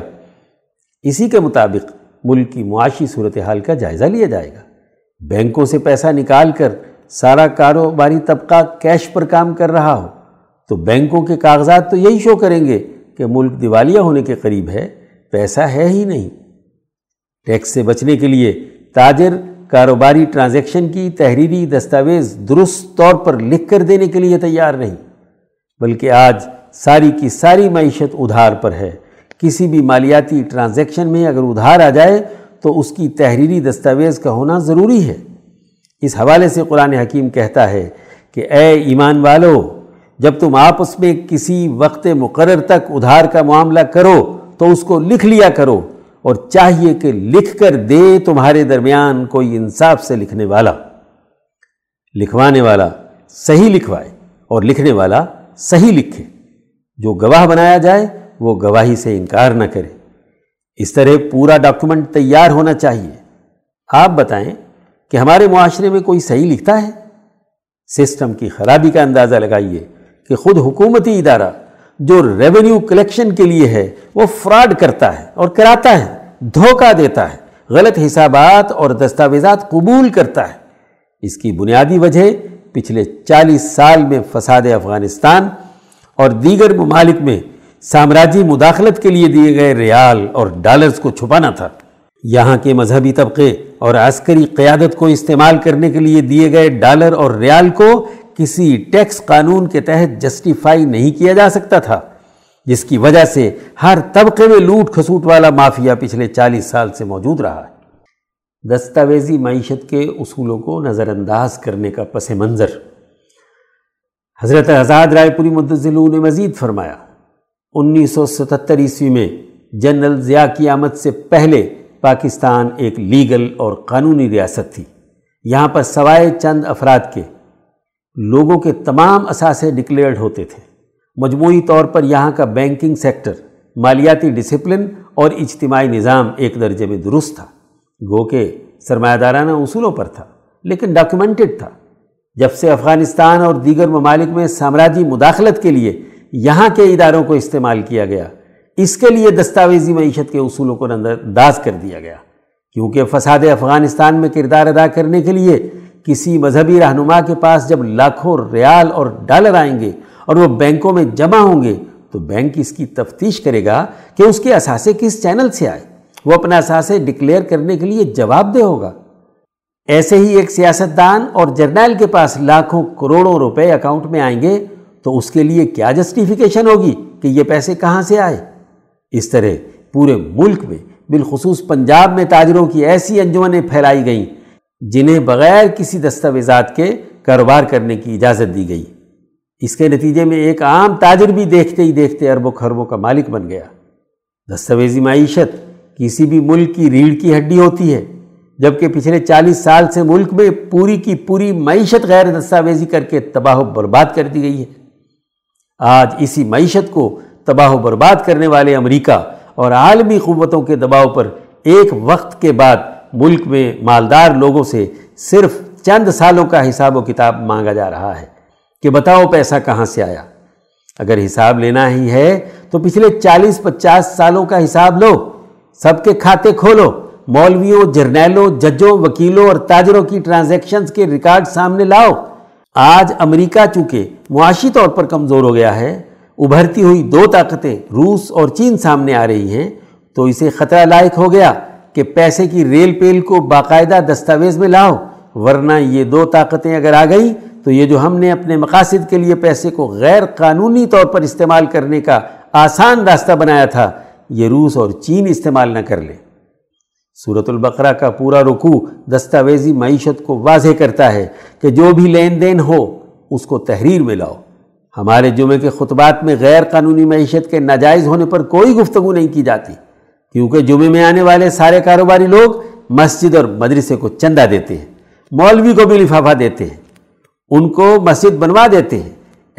اسی کے مطابق ملک کی معاشی صورتحال کا جائزہ لیا جائے گا۔ بینکوں سے پیسہ نکال کر سارا کاروباری طبقہ کیش پر کام کر رہا ہو تو بینکوں کے کاغذات تو یہی شو کریں گے کہ ملک دیوالیہ ہونے کے قریب ہے، پیسہ ہے ہی نہیں۔ ٹیکس سے بچنے کے لیے تاجر کاروباری ٹرانزیکشن کی تحریری دستاویز درست طور پر لکھ کر دینے کے لیے تیار نہیں، بلکہ آج ساری کی ساری معیشت ادھار پر ہے۔ کسی بھی مالیاتی ٹرانزیکشن میں اگر ادھار آ جائے تو اس کی تحریری دستاویز کا ہونا ضروری ہے۔ اس حوالے سے قرآن حکیم کہتا ہے کہ اے ایمان والو، جب تم آپس میں کسی وقت مقرر تک ادھار کا معاملہ کرو تو اس کو لکھ لیا کرو، اور چاہیے کہ لکھ کر دے تمہارے درمیان کوئی انصاف سے لکھنے والا۔ لکھوانے والا صحیح لکھوائے اور لکھنے والا صحیح لکھے، جو گواہ بنایا جائے وہ گواہی سے انکار نہ کرے۔ اس طرح پورا ڈاکومنٹ تیار ہونا چاہیے۔ آپ بتائیں کہ ہمارے معاشرے میں کوئی صحیح لکھتا ہے؟ سسٹم کی خرابی کا اندازہ لگائیے کہ خود حکومتی ادارہ جو ریونیو کلیکشن کے لیے ہے وہ فراڈ کرتا ہے اور کراتا ہے، دھوکہ دیتا ہے، غلط حسابات اور دستاویزات قبول کرتا ہے۔ اس کی بنیادی وجہ پچھلے 40 سال میں فساد افغانستان اور دیگر ممالک میں سامراجی مداخلت کے لیے دیے گئے ریال اور ڈالرز کو چھپانا تھا۔ یہاں کے مذہبی طبقے اور عسکری قیادت کو استعمال کرنے کے لیے دیے گئے ڈالر اور ریال کو کسی ٹیکس قانون کے تحت جسٹیفائی نہیں کیا جا سکتا تھا، جس کی وجہ سے ہر طبقے میں لوٹ کھسوٹ والا مافیا پچھلے 40 سال سے موجود رہا ہے۔ دستاویزی معیشت کے اصولوں کو نظر انداز کرنے کا پس منظر۔ حضرت آزاد رائے پوری مدظ اللہ نے مزید فرمایا، 1977 عیسوی میں جنرل ضیاء کی آمد سے پہلے پاکستان ایک لیگل اور قانونی ریاست تھی۔ یہاں پر سوائے چند افراد کے لوگوں کے تمام اثاثے ڈکلیئرڈ ہوتے تھے۔ مجموعی طور پر یہاں کا بینکنگ سیکٹر، مالیاتی ڈسپلن اور اجتماعی نظام ایک درجے میں درست تھا، گو کہ سرمایہ دارانہ اصولوں پر تھا، لیکن ڈاکیومنٹڈ تھا۔ جب سے افغانستان اور دیگر ممالک میں سامراجی مداخلت کے لیے یہاں کے اداروں کو استعمال کیا گیا، اس کے لیے دستاویزی معیشت کے اصولوں کو نظر انداز کر دیا گیا، کیونکہ فساد افغانستان میں کردار ادا کرنے کے لیے کسی مذہبی رہنما کے پاس جب لاکھوں ریال اور ڈالر آئیں گے اور وہ بینکوں میں جمع ہوں گے تو بینک اس کی تفتیش کرے گا کہ اس کے اثاثے کس چینل سے آئے، وہ اپنا اثاثے ڈکلیئر کرنے کے لیے جواب دہ ہوگا۔ ایسے ہی ایک سیاستدان اور جرنیل کے پاس لاکھوں کروڑوں روپے اکاؤنٹ میں آئیں گے تو اس کے لیے کیا جسٹیفیکیشن ہوگی کہ یہ پیسے کہاں سے آئے؟ اس طرح پورے ملک میں، بالخصوص پنجاب میں، تاجروں کی ایسی انجمنیں پھیلائی گئیں جنہیں بغیر کسی دستاویزات کے کاروبار کرنے کی اجازت دی گئی۔ اس کے نتیجے میں ایک عام تاجر بھی دیکھتے ہی دیکھتے اربوں خربوں کا مالک بن گیا۔ دستاویزی معیشت کسی بھی ملک کی ریڑھ کی ہڈی ہوتی ہے، جبکہ پچھلے 40 سال سے ملک میں پوری کی پوری معیشت غیر دستاویزی کر کے تباہ و برباد کر دی گئی ہے۔ آج اسی معیشت کو تباہ و برباد کرنے والے امریکہ اور عالمی قوتوں کے دباؤ پر ایک وقت کے بعد ملک میں مالدار لوگوں سے صرف چند سالوں کا حساب و کتاب مانگا جا رہا ہے کہ بتاؤ پیسہ کہاں سے آیا۔ اگر حساب لینا ہی ہے تو پچھلے 40-50 سالوں کا حساب لو، سب کے کھاتے کھولو، مولویوں، جرنیلوں، ججوں، وکیلوں اور تاجروں کی ٹرانزیکشنز کے ریکارڈ سامنے لاؤ۔ آج امریکہ چونکہ معاشی طور پر کمزور ہو گیا ہے، ابھرتی ہوئی دو طاقتیں روس اور چین سامنے آ رہی ہیں، تو اسے خطرہ لاحق ہو گیا کہ پیسے کی ریل پیل کو باقاعدہ دستاویز میں لاؤ، ورنہ یہ دو طاقتیں اگر آ گئی تو یہ جو ہم نے اپنے مقاصد کے لیے پیسے کو غیر قانونی طور پر استعمال کرنے کا آسان راستہ بنایا تھا، یہ روس اور چین استعمال نہ کر لیں۔ سورۃ البقرہ کا پورا رکوع دستاویزی معیشت کو واضح کرتا ہے کہ جو بھی لین دین ہو اس کو تحریر میں لاؤ۔ ہمارے جمعے کے خطبات میں غیر قانونی معیشت کے ناجائز ہونے پر کوئی گفتگو نہیں کی جاتی، کیونکہ جمعے میں آنے والے سارے کاروباری لوگ مسجد اور مدرسے کو چندہ دیتے ہیں، مولوی کو بھی لفافہ دیتے ہیں، ان کو مسجد بنوا دیتے ہیں۔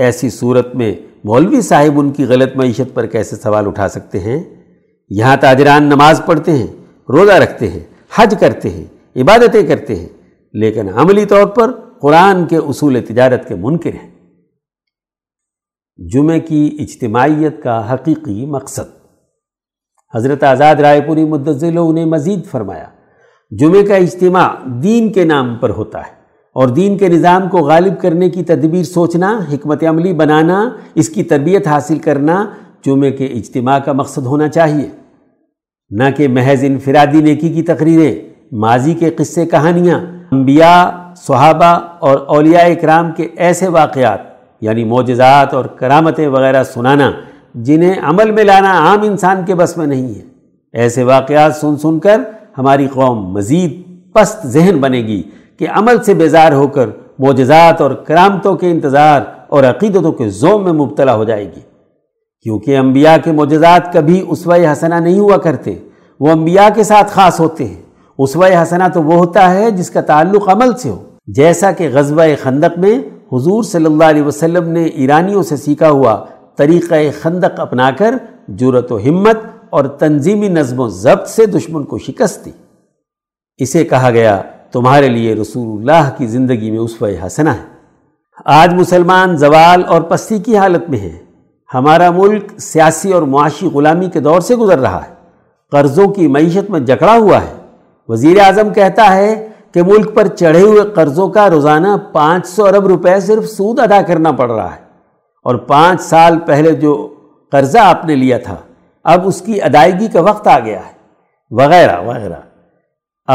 ایسی صورت میں مولوی صاحب ان کی غلط معیشت پر کیسے سوال اٹھا سکتے ہیں؟ یہاں تاجران نماز پڑھتے ہیں، روزہ رکھتے ہیں، حج کرتے ہیں، عبادتیں کرتے ہیں، لیکن عملی طور پر قرآن کے اصول تجارت کے منکر ہیں۔ جمعے کی اجتماعیت کا حقیقی مقصد حضرت آزاد رائے پوری مدظل لوگوں نے مزید فرمایا، جمعے کا اجتماع دین کے نام پر ہوتا ہے، اور دین کے نظام کو غالب کرنے کی تدبیر سوچنا، حکمت عملی بنانا، اس کی تربیت حاصل کرنا جمعے کے اجتماع کا مقصد ہونا چاہیے، نہ کہ محض انفرادی نیکی کی تقریریں، ماضی کے قصے، کہانیاں، انبیاء، صحابہ اور اولیاء اکرام کے ایسے واقعات یعنی معجزات اور کرامتیں وغیرہ سنانا جنہیں عمل میں لانا عام انسان کے بس میں نہیں ہے۔ ایسے واقعات سن سن کر ہماری قوم مزید پست ذہن بنے گی کہ عمل سے بیزار ہو کر معجزات اور کرامتوں کے انتظار اور عقیدتوں کے زوم میں مبتلا ہو جائے گی، کیونکہ انبیاء کے معجزات کبھی اسوہ حسنہ نہیں ہوا کرتے، وہ انبیاء کے ساتھ خاص ہوتے ہیں۔ اسوہ حسنہ تو وہ ہوتا ہے جس کا تعلق عمل سے ہو، جیسا کہ غزوہ خندق میں حضور صلی اللہ علیہ وسلم نے ایرانیوں سے سیکھا ہوا طریقہ خندق اپنا کر جرأت و ہمت اور تنظیمی نظم و ضبط سے دشمن کو شکست دی۔ اسے کہا گیا تمہارے لیے رسول اللہ کی زندگی میں اسوہ حسنہ ہے۔ آج مسلمان زوال اور پستی کی حالت میں ہیں، ہمارا ملک سیاسی اور معاشی غلامی کے دور سے گزر رہا ہے، قرضوں کی معیشت میں جکڑا ہوا ہے۔ وزیر اعظم کہتا ہے کہ ملک پر چڑھے ہوئے قرضوں کا روزانہ 500 ارب روپے صرف سود ادا کرنا پڑ رہا ہے، اور 5 سال پہلے جو قرضہ آپ نے لیا تھا اب اس کی ادائیگی کا وقت آ گیا ہے، وغیرہ وغیرہ۔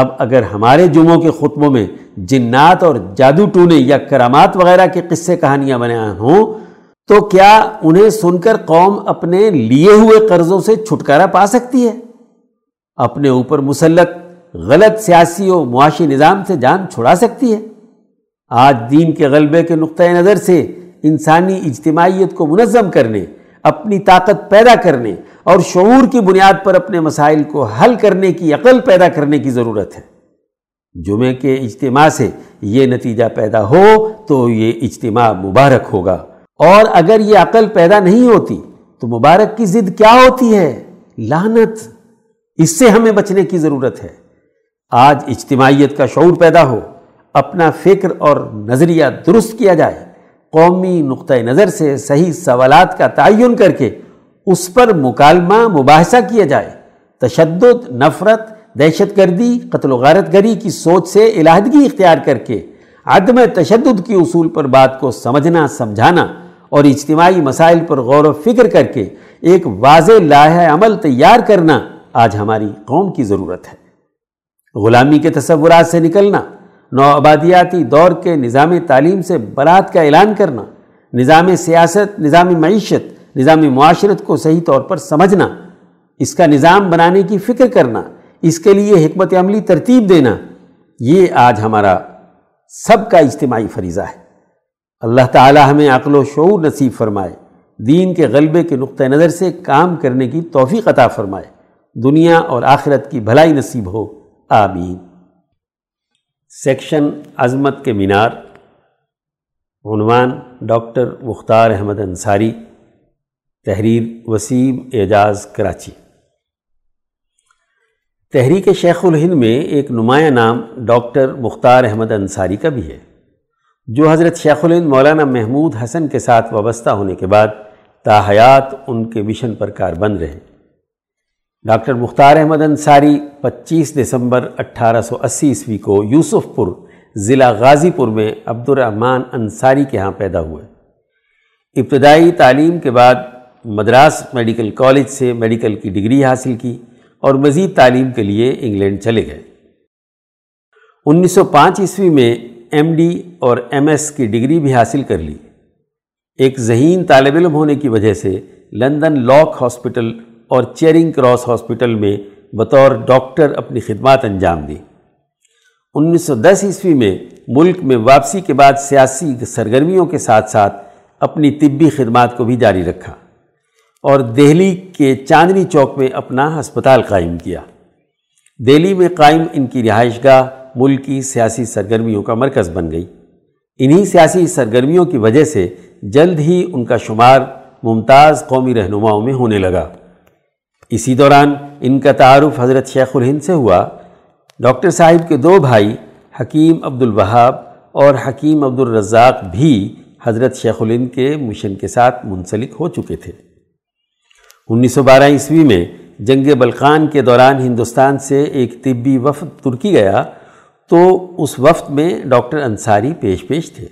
اب اگر ہمارے جمعوں کے خطبوں میں جنات اور جادو ٹونے یا کرامات وغیرہ کے قصے کہانیاں بنائے ہوں تو کیا انہیں سن کر قوم اپنے لیے ہوئے قرضوں سے چھٹکارا پا سکتی ہے؟ اپنے اوپر مسلط غلط سیاسی و معاشی نظام سے جان چھڑا سکتی ہے؟ آج دین کے غلبے کے نقطہ نظر سے انسانی اجتماعیت کو منظم کرنے، اپنی طاقت پیدا کرنے اور شعور کی بنیاد پر اپنے مسائل کو حل کرنے کی عقل پیدا کرنے کی ضرورت ہے۔ جمعے کے اجتماع سے یہ نتیجہ پیدا ہو تو یہ اجتماع مبارک ہوگا، اور اگر یہ عقل پیدا نہیں ہوتی تو مبارک کی ضد کیا ہوتی ہے؟ لعنت۔ اس سے ہمیں بچنے کی ضرورت ہے۔ آج اجتماعیت کا شعور پیدا ہو، اپنا فکر اور نظریہ درست کیا جائے، قومی نقطہ نظر سے صحیح سوالات کا تعین کر کے اس پر مکالمہ مباحثہ کیا جائے، تشدد، نفرت، دہشت گردی، قتل و غارت گری کی سوچ سے علیحدگی اختیار کر کے عدم تشدد کے اصول پر بات کو سمجھنا، سمجھانا اور اجتماعی مسائل پر غور و فکر کر کے ایک واضح لائحہ عمل تیار کرنا آج ہماری قوم کی ضرورت ہے۔ غلامی کے تصورات سے نکلنا، نوآبادیاتی دور کے نظام تعلیم سے برات کا اعلان کرنا، نظام سیاست، نظام معیشت، نظام معاشرت کو صحیح طور پر سمجھنا، اس کا نظام بنانے کی فکر کرنا، اس کے لیے حکمت عملی ترتیب دینا، یہ آج ہمارا سب کا اجتماعی فریضہ ہے۔ اللہ تعالی ہمیں عقل و شعور نصیب فرمائے، دین کے غلبے کے نقطہ نظر سے کام کرنے کی توفیق عطا فرمائے، دنیا اور آخرت کی بھلائی نصیب ہو، آمین۔ سیکشن عظمت کے مینار، عنوان ڈاکٹر مختار احمد انصاری، تحریر وسیم اعجاز، کراچی۔ تحریک شیخ الہند میں ایک نمایاں نام ڈاکٹر مختار احمد انصاری کا بھی ہے، جو حضرت شیخ الہند مولانا محمود حسن کے ساتھ وابستہ ہونے کے بعد تاحیات ان کے مشن پر کاربند رہے۔ ڈاکٹر مختار احمد انصاری 25 دسمبر 1880 عیسوی کو یوسف پور، ضلع غازی پور میں عبد الرحمن انصاری کے ہاں پیدا ہوئے۔ ابتدائی تعلیم کے بعد مدراس میڈیکل کالج سے میڈیکل کی ڈگری حاصل کی اور مزید تعلیم کے لیے انگلینڈ چلے گئے۔ 1905 عیسوی میں ایم ڈی اور ایم ایس کی ڈگری بھی حاصل کر لی۔ ایک ذہین طالب علم ہونے کی وجہ سے لندن لاک ہاسپٹل اور چیرنگ کراس ہاسپٹل میں بطور ڈاکٹر اپنی خدمات انجام دی۔ 1910 عیسوی میں ملک میں واپسی کے بعد سیاسی سرگرمیوں کے ساتھ ساتھ اپنی طبی خدمات کو بھی جاری رکھا اور دہلی کے چاندنی چوک میں اپنا ہسپتال قائم کیا۔ دہلی میں قائم ان کی رہائش گاہ ملک کی سیاسی سرگرمیوں کا مرکز بن گئی۔ انہی سیاسی سرگرمیوں کی وجہ سے جلد ہی ان کا شمار ممتاز قومی رہنماؤں میں ہونے لگا۔ اسی دوران ان کا تعارف حضرت شیخ الہند سے ہوا۔ ڈاکٹر صاحب کے دو بھائی حکیم عبدالوہاب اور حکیم عبدالرزاق بھی حضرت شیخ الہند کے مشن کے ساتھ منسلک ہو چکے تھے۔ 1912 عیسوی میں جنگ بلقان کے دوران ہندوستان سے ایک طبی وفد ترکی گیا تو اس وفد میں ڈاکٹر انصاری پیش تھے۔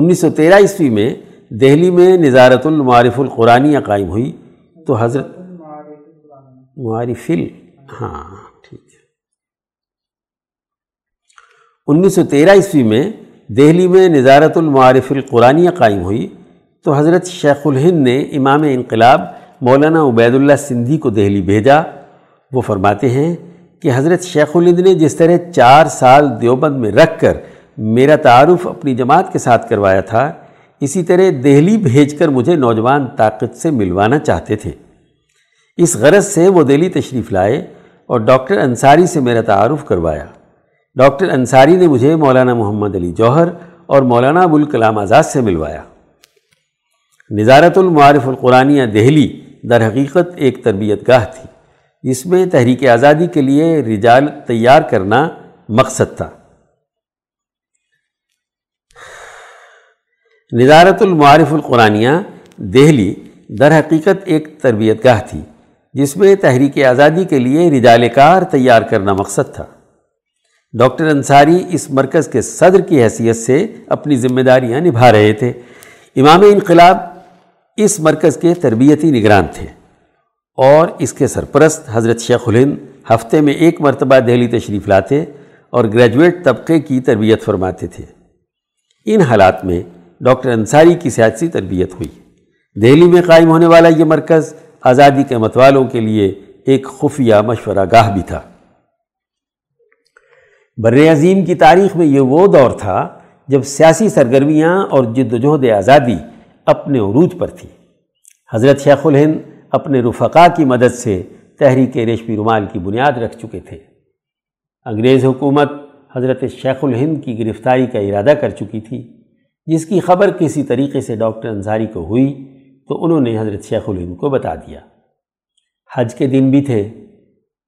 1913 عیسوی میں دہلی میں نظارت المعارف القرآنیہ قائم ہوئی تو حضرت معارفل، ہاں ٹھیک ہے، 1913 عیسوی میں دہلی میں نظارت المعارف القرآنیہ قائم ہوئی تو حضرت شیخ الہند نے امام انقلاب مولانا عبید اللہ سندھی کو دہلی بھیجا۔ وہ فرماتے ہیں کہ حضرت شیخ الہند نے جس طرح 4 سال دیوبند میں رکھ کر میرا تعارف اپنی جماعت کے ساتھ کروایا تھا، اسی طرح دہلی بھیج کر مجھے نوجوان طاقت سے ملوانا چاہتے تھے۔ اس غرض سے وہ دہلی تشریف لائے اور ڈاکٹر انصاری سے میرا تعارف کروایا۔ ڈاکٹر انصاری نے مجھے مولانا محمد علی جوہر اور مولانا ابوالکلام آزاد سے ملوایا۔ نظارت المعارف القرآنیہ دہلی درحقیقت ایک تربیت گاہ تھی، اس میں تحریک آزادی کے لیے رجال تیار کرنا مقصد تھا۔ نظارت المعارف القرآنیہ دہلی درحقیقت ایک تربیت گاہ تھی جس میں تحریک آزادی کے لیے رجال کار تیار کرنا مقصد تھا۔ ڈاکٹر انصاری اس مرکز کے صدر کی حیثیت سے اپنی ذمہ داریاں نبھا رہے تھے۔ امام انقلاب اس مرکز کے تربیتی نگران تھے اور اس کے سرپرست حضرت شیخ الہند ہفتے میں 1 مرتبہ دہلی تشریف لاتے اور گریجویٹ طبقے کی تربیت فرماتے تھے۔ ان حالات میں ڈاکٹر انصاری کی سیاسی تربیت ہوئی۔ دہلی میں قائم ہونے والا یہ مرکز آزادی کے متوالوں کے لیے ایک خفیہ مشورہ گاہ بھی تھا۔ بر عظیم کی تاریخ میں یہ وہ دور تھا جب سیاسی سرگرمیاں اور جدوجہد آزادی اپنے عروج پر تھی۔ حضرت شیخ الہند اپنے رفقاء کی مدد سے تحریک ریشمی رومال کی بنیاد رکھ چکے تھے۔ انگریز حکومت حضرت شیخ الہند کی گرفتاری کا ارادہ کر چکی تھی، جس کی خبر کسی طریقے سے ڈاکٹر انصاری کو ہوئی تو انہوں نے حضرت شیخ الہند کو بتا دیا۔ حج کے دن بھی تھے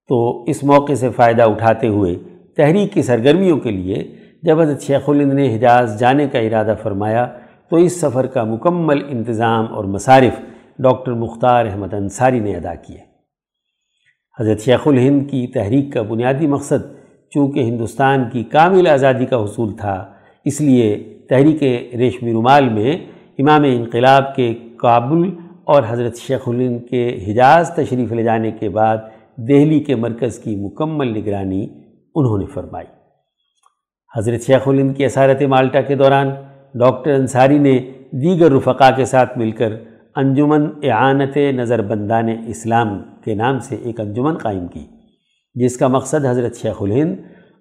تو اس موقع سے فائدہ اٹھاتے ہوئے تحریک کی سرگرمیوں کے لیے جب حضرت شیخ الہند نے حجاز جانے کا ارادہ فرمایا تو اس سفر کا مکمل انتظام اور مصارف ڈاکٹر مختار احمد انصاری نے ادا کیے۔ حضرت شیخ الہند کی تحریک کا بنیادی مقصد چونکہ ہندوستان کی کامل آزادی کا حصول تھا، اس لیے تحریک ریشمی رومال میں امام انقلاب کے کابل اور حضرت شیخ الہند کے حجاز تشریف لے جانے کے بعد دہلی کے مرکز کی مکمل نگرانی انہوں نے فرمائی۔ حضرت شیخ الہند کی اسارت مالٹا کے دوران ڈاکٹر انصاری نے دیگر رفقاء کے ساتھ مل کر انجمن اعانت نظر بندان اسلام کے نام سے ایک انجمن قائم کی، جس کا مقصد حضرت شیخ الہند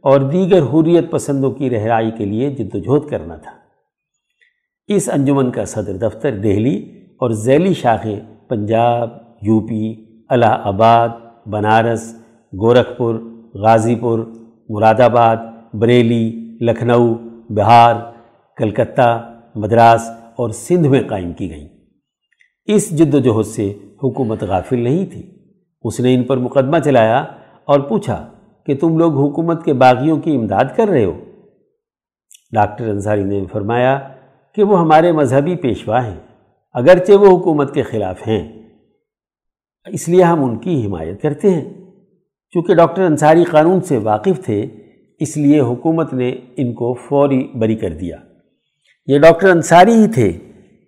اور دیگر حریت پسندوں کی رہرائی کے لیے جدوجہد کرنا تھا۔ اس انجمن کا صدر دفتر دہلی اور ذیلی شاخیں پنجاب، یو پی، الہ آباد، بنارس، گورکھپور، غازی پور، مراد آباد، بریلی، لکھنؤ، بہار، کلکتہ، مدراس اور سندھ میں قائم کی گئیں۔ اس جد و جہد سے حکومت غافل نہیں تھی، اس نے ان پر مقدمہ چلایا اور پوچھا کہ تم لوگ حکومت کے باغیوں کی امداد کر رہے ہو۔ ڈاکٹر انصاری نے فرمایا کہ وہ ہمارے مذہبی پیشوا ہیں، اگرچہ وہ حکومت کے خلاف ہیں، اس لیے ہم ان کی حمایت کرتے ہیں۔ چونکہ ڈاکٹر انصاری قانون سے واقف تھے، اس لیے حکومت نے ان کو فوری بری کر دیا۔ یہ ڈاکٹر انصاری ہی تھے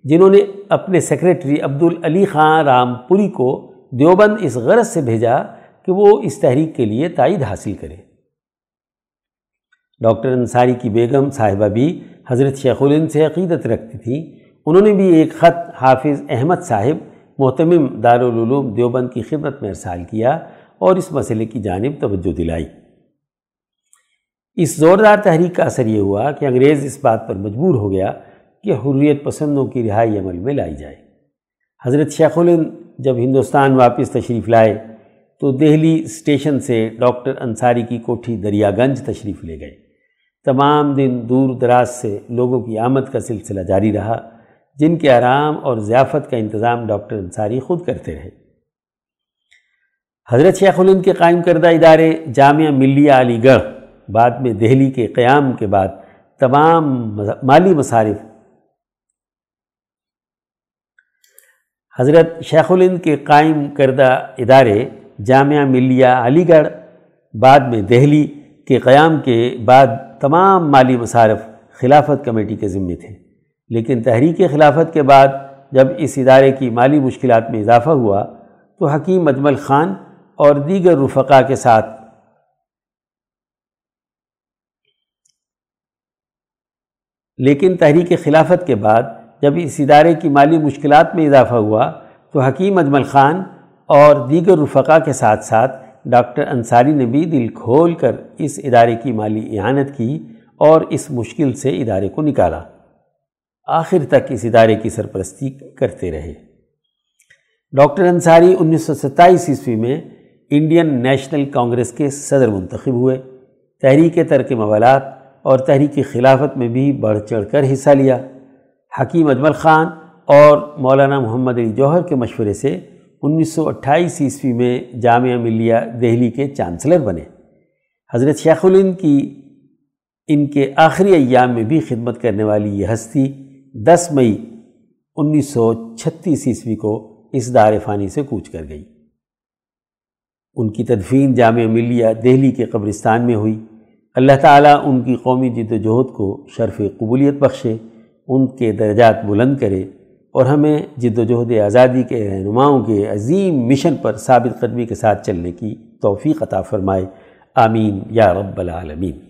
جنہوں نے اپنے سیکریٹری عبدالعلی خان رام پوری کو دیوبند اس غرض سے بھیجا کہ وہ اس تحریک کے لیے تائید حاصل کرے۔ ڈاکٹر انصاری کی بیگم صاحبہ بھی حضرت شیخ الہند سے عقیدت رکھتی تھیں۔ انہوں نے بھی ایک خط حافظ احمد صاحب محتمم دارالعلوم دیوبند کی خدمت میں ارسال کیا اور اس مسئلے کی جانب توجہ دلائی۔ اس زوردار تحریک کا اثر یہ ہوا کہ انگریز اس بات پر مجبور ہو گیا کہ حریت پسندوں کی رہائی عمل میں لائی جائے۔ حضرت شیخ الہند جب ہندوستان واپس تشریف لائے تو دہلی اسٹیشن سے ڈاکٹر انصاری کی کوٹھی دریا گنج تشریف لے گئے۔ تمام دن دور دراز سے لوگوں کی آمد کا سلسلہ جاری رہا، جن کے آرام اور ضیافت کا انتظام ڈاکٹر انصاری خود کرتے رہے۔ حضرت شیخ الہند کے قائم کردہ ادارے جامعہ ملیہ علی گڑھ، بعد میں دہلی کے قیام کے بعد تمام مالی مصارف حضرت شیخ الہند کے قائم کردہ ادارے جامعہ ملیہ علی گڑھ، بعد میں دہلی کے قیام کے بعد تمام مالی مصارف خلافت کمیٹی کے ذمے تھے، لیکن تحریک خلافت کے بعد جب اس ادارے کی مالی مشکلات میں اضافہ ہوا تو حکیم اجمل خان اور دیگر رفقاء کے ساتھ ڈاکٹر انصاری نے بھی دل کھول کر اس ادارے کی مالی اعانت کی اور اس مشکل سے ادارے کو نکالا۔ آخر تک اس ادارے کی سرپرستی کرتے رہے۔ ڈاکٹر انصاری 1927 عیسوی میں انڈین نیشنل کانگریس کے صدر منتخب ہوئے۔ تحریک ترک موالات اور تحریک خلافت میں بھی بڑھ چڑھ کر حصہ لیا۔ حکیم اجمل خان اور مولانا محمد علی جوہر کے مشورے سے 1928 عیسوی میں جامعہ ملیہ دہلی کے چانسلر بنے۔ حضرت شیخ الہند کی ان کے آخری ایام میں بھی خدمت کرنے والی یہ ہستی 10 مئی 1936 عیسوی کو اس دار فانی سے کوچ کر گئی۔ ان کی تدفین جامعہ ملیہ دہلی کے قبرستان میں ہوئی۔ اللہ تعالیٰ ان کی قومی جد و جہد کو شرف قبولیت بخشے، ان کے درجات بلند کرے اور ہمیں جد و جہد آزادی کے رہنماؤں کے عظیم مشن پر ثابت قدمی کے ساتھ چلنے کی توفیق عطا فرمائے۔ آمین یا رب العالمین۔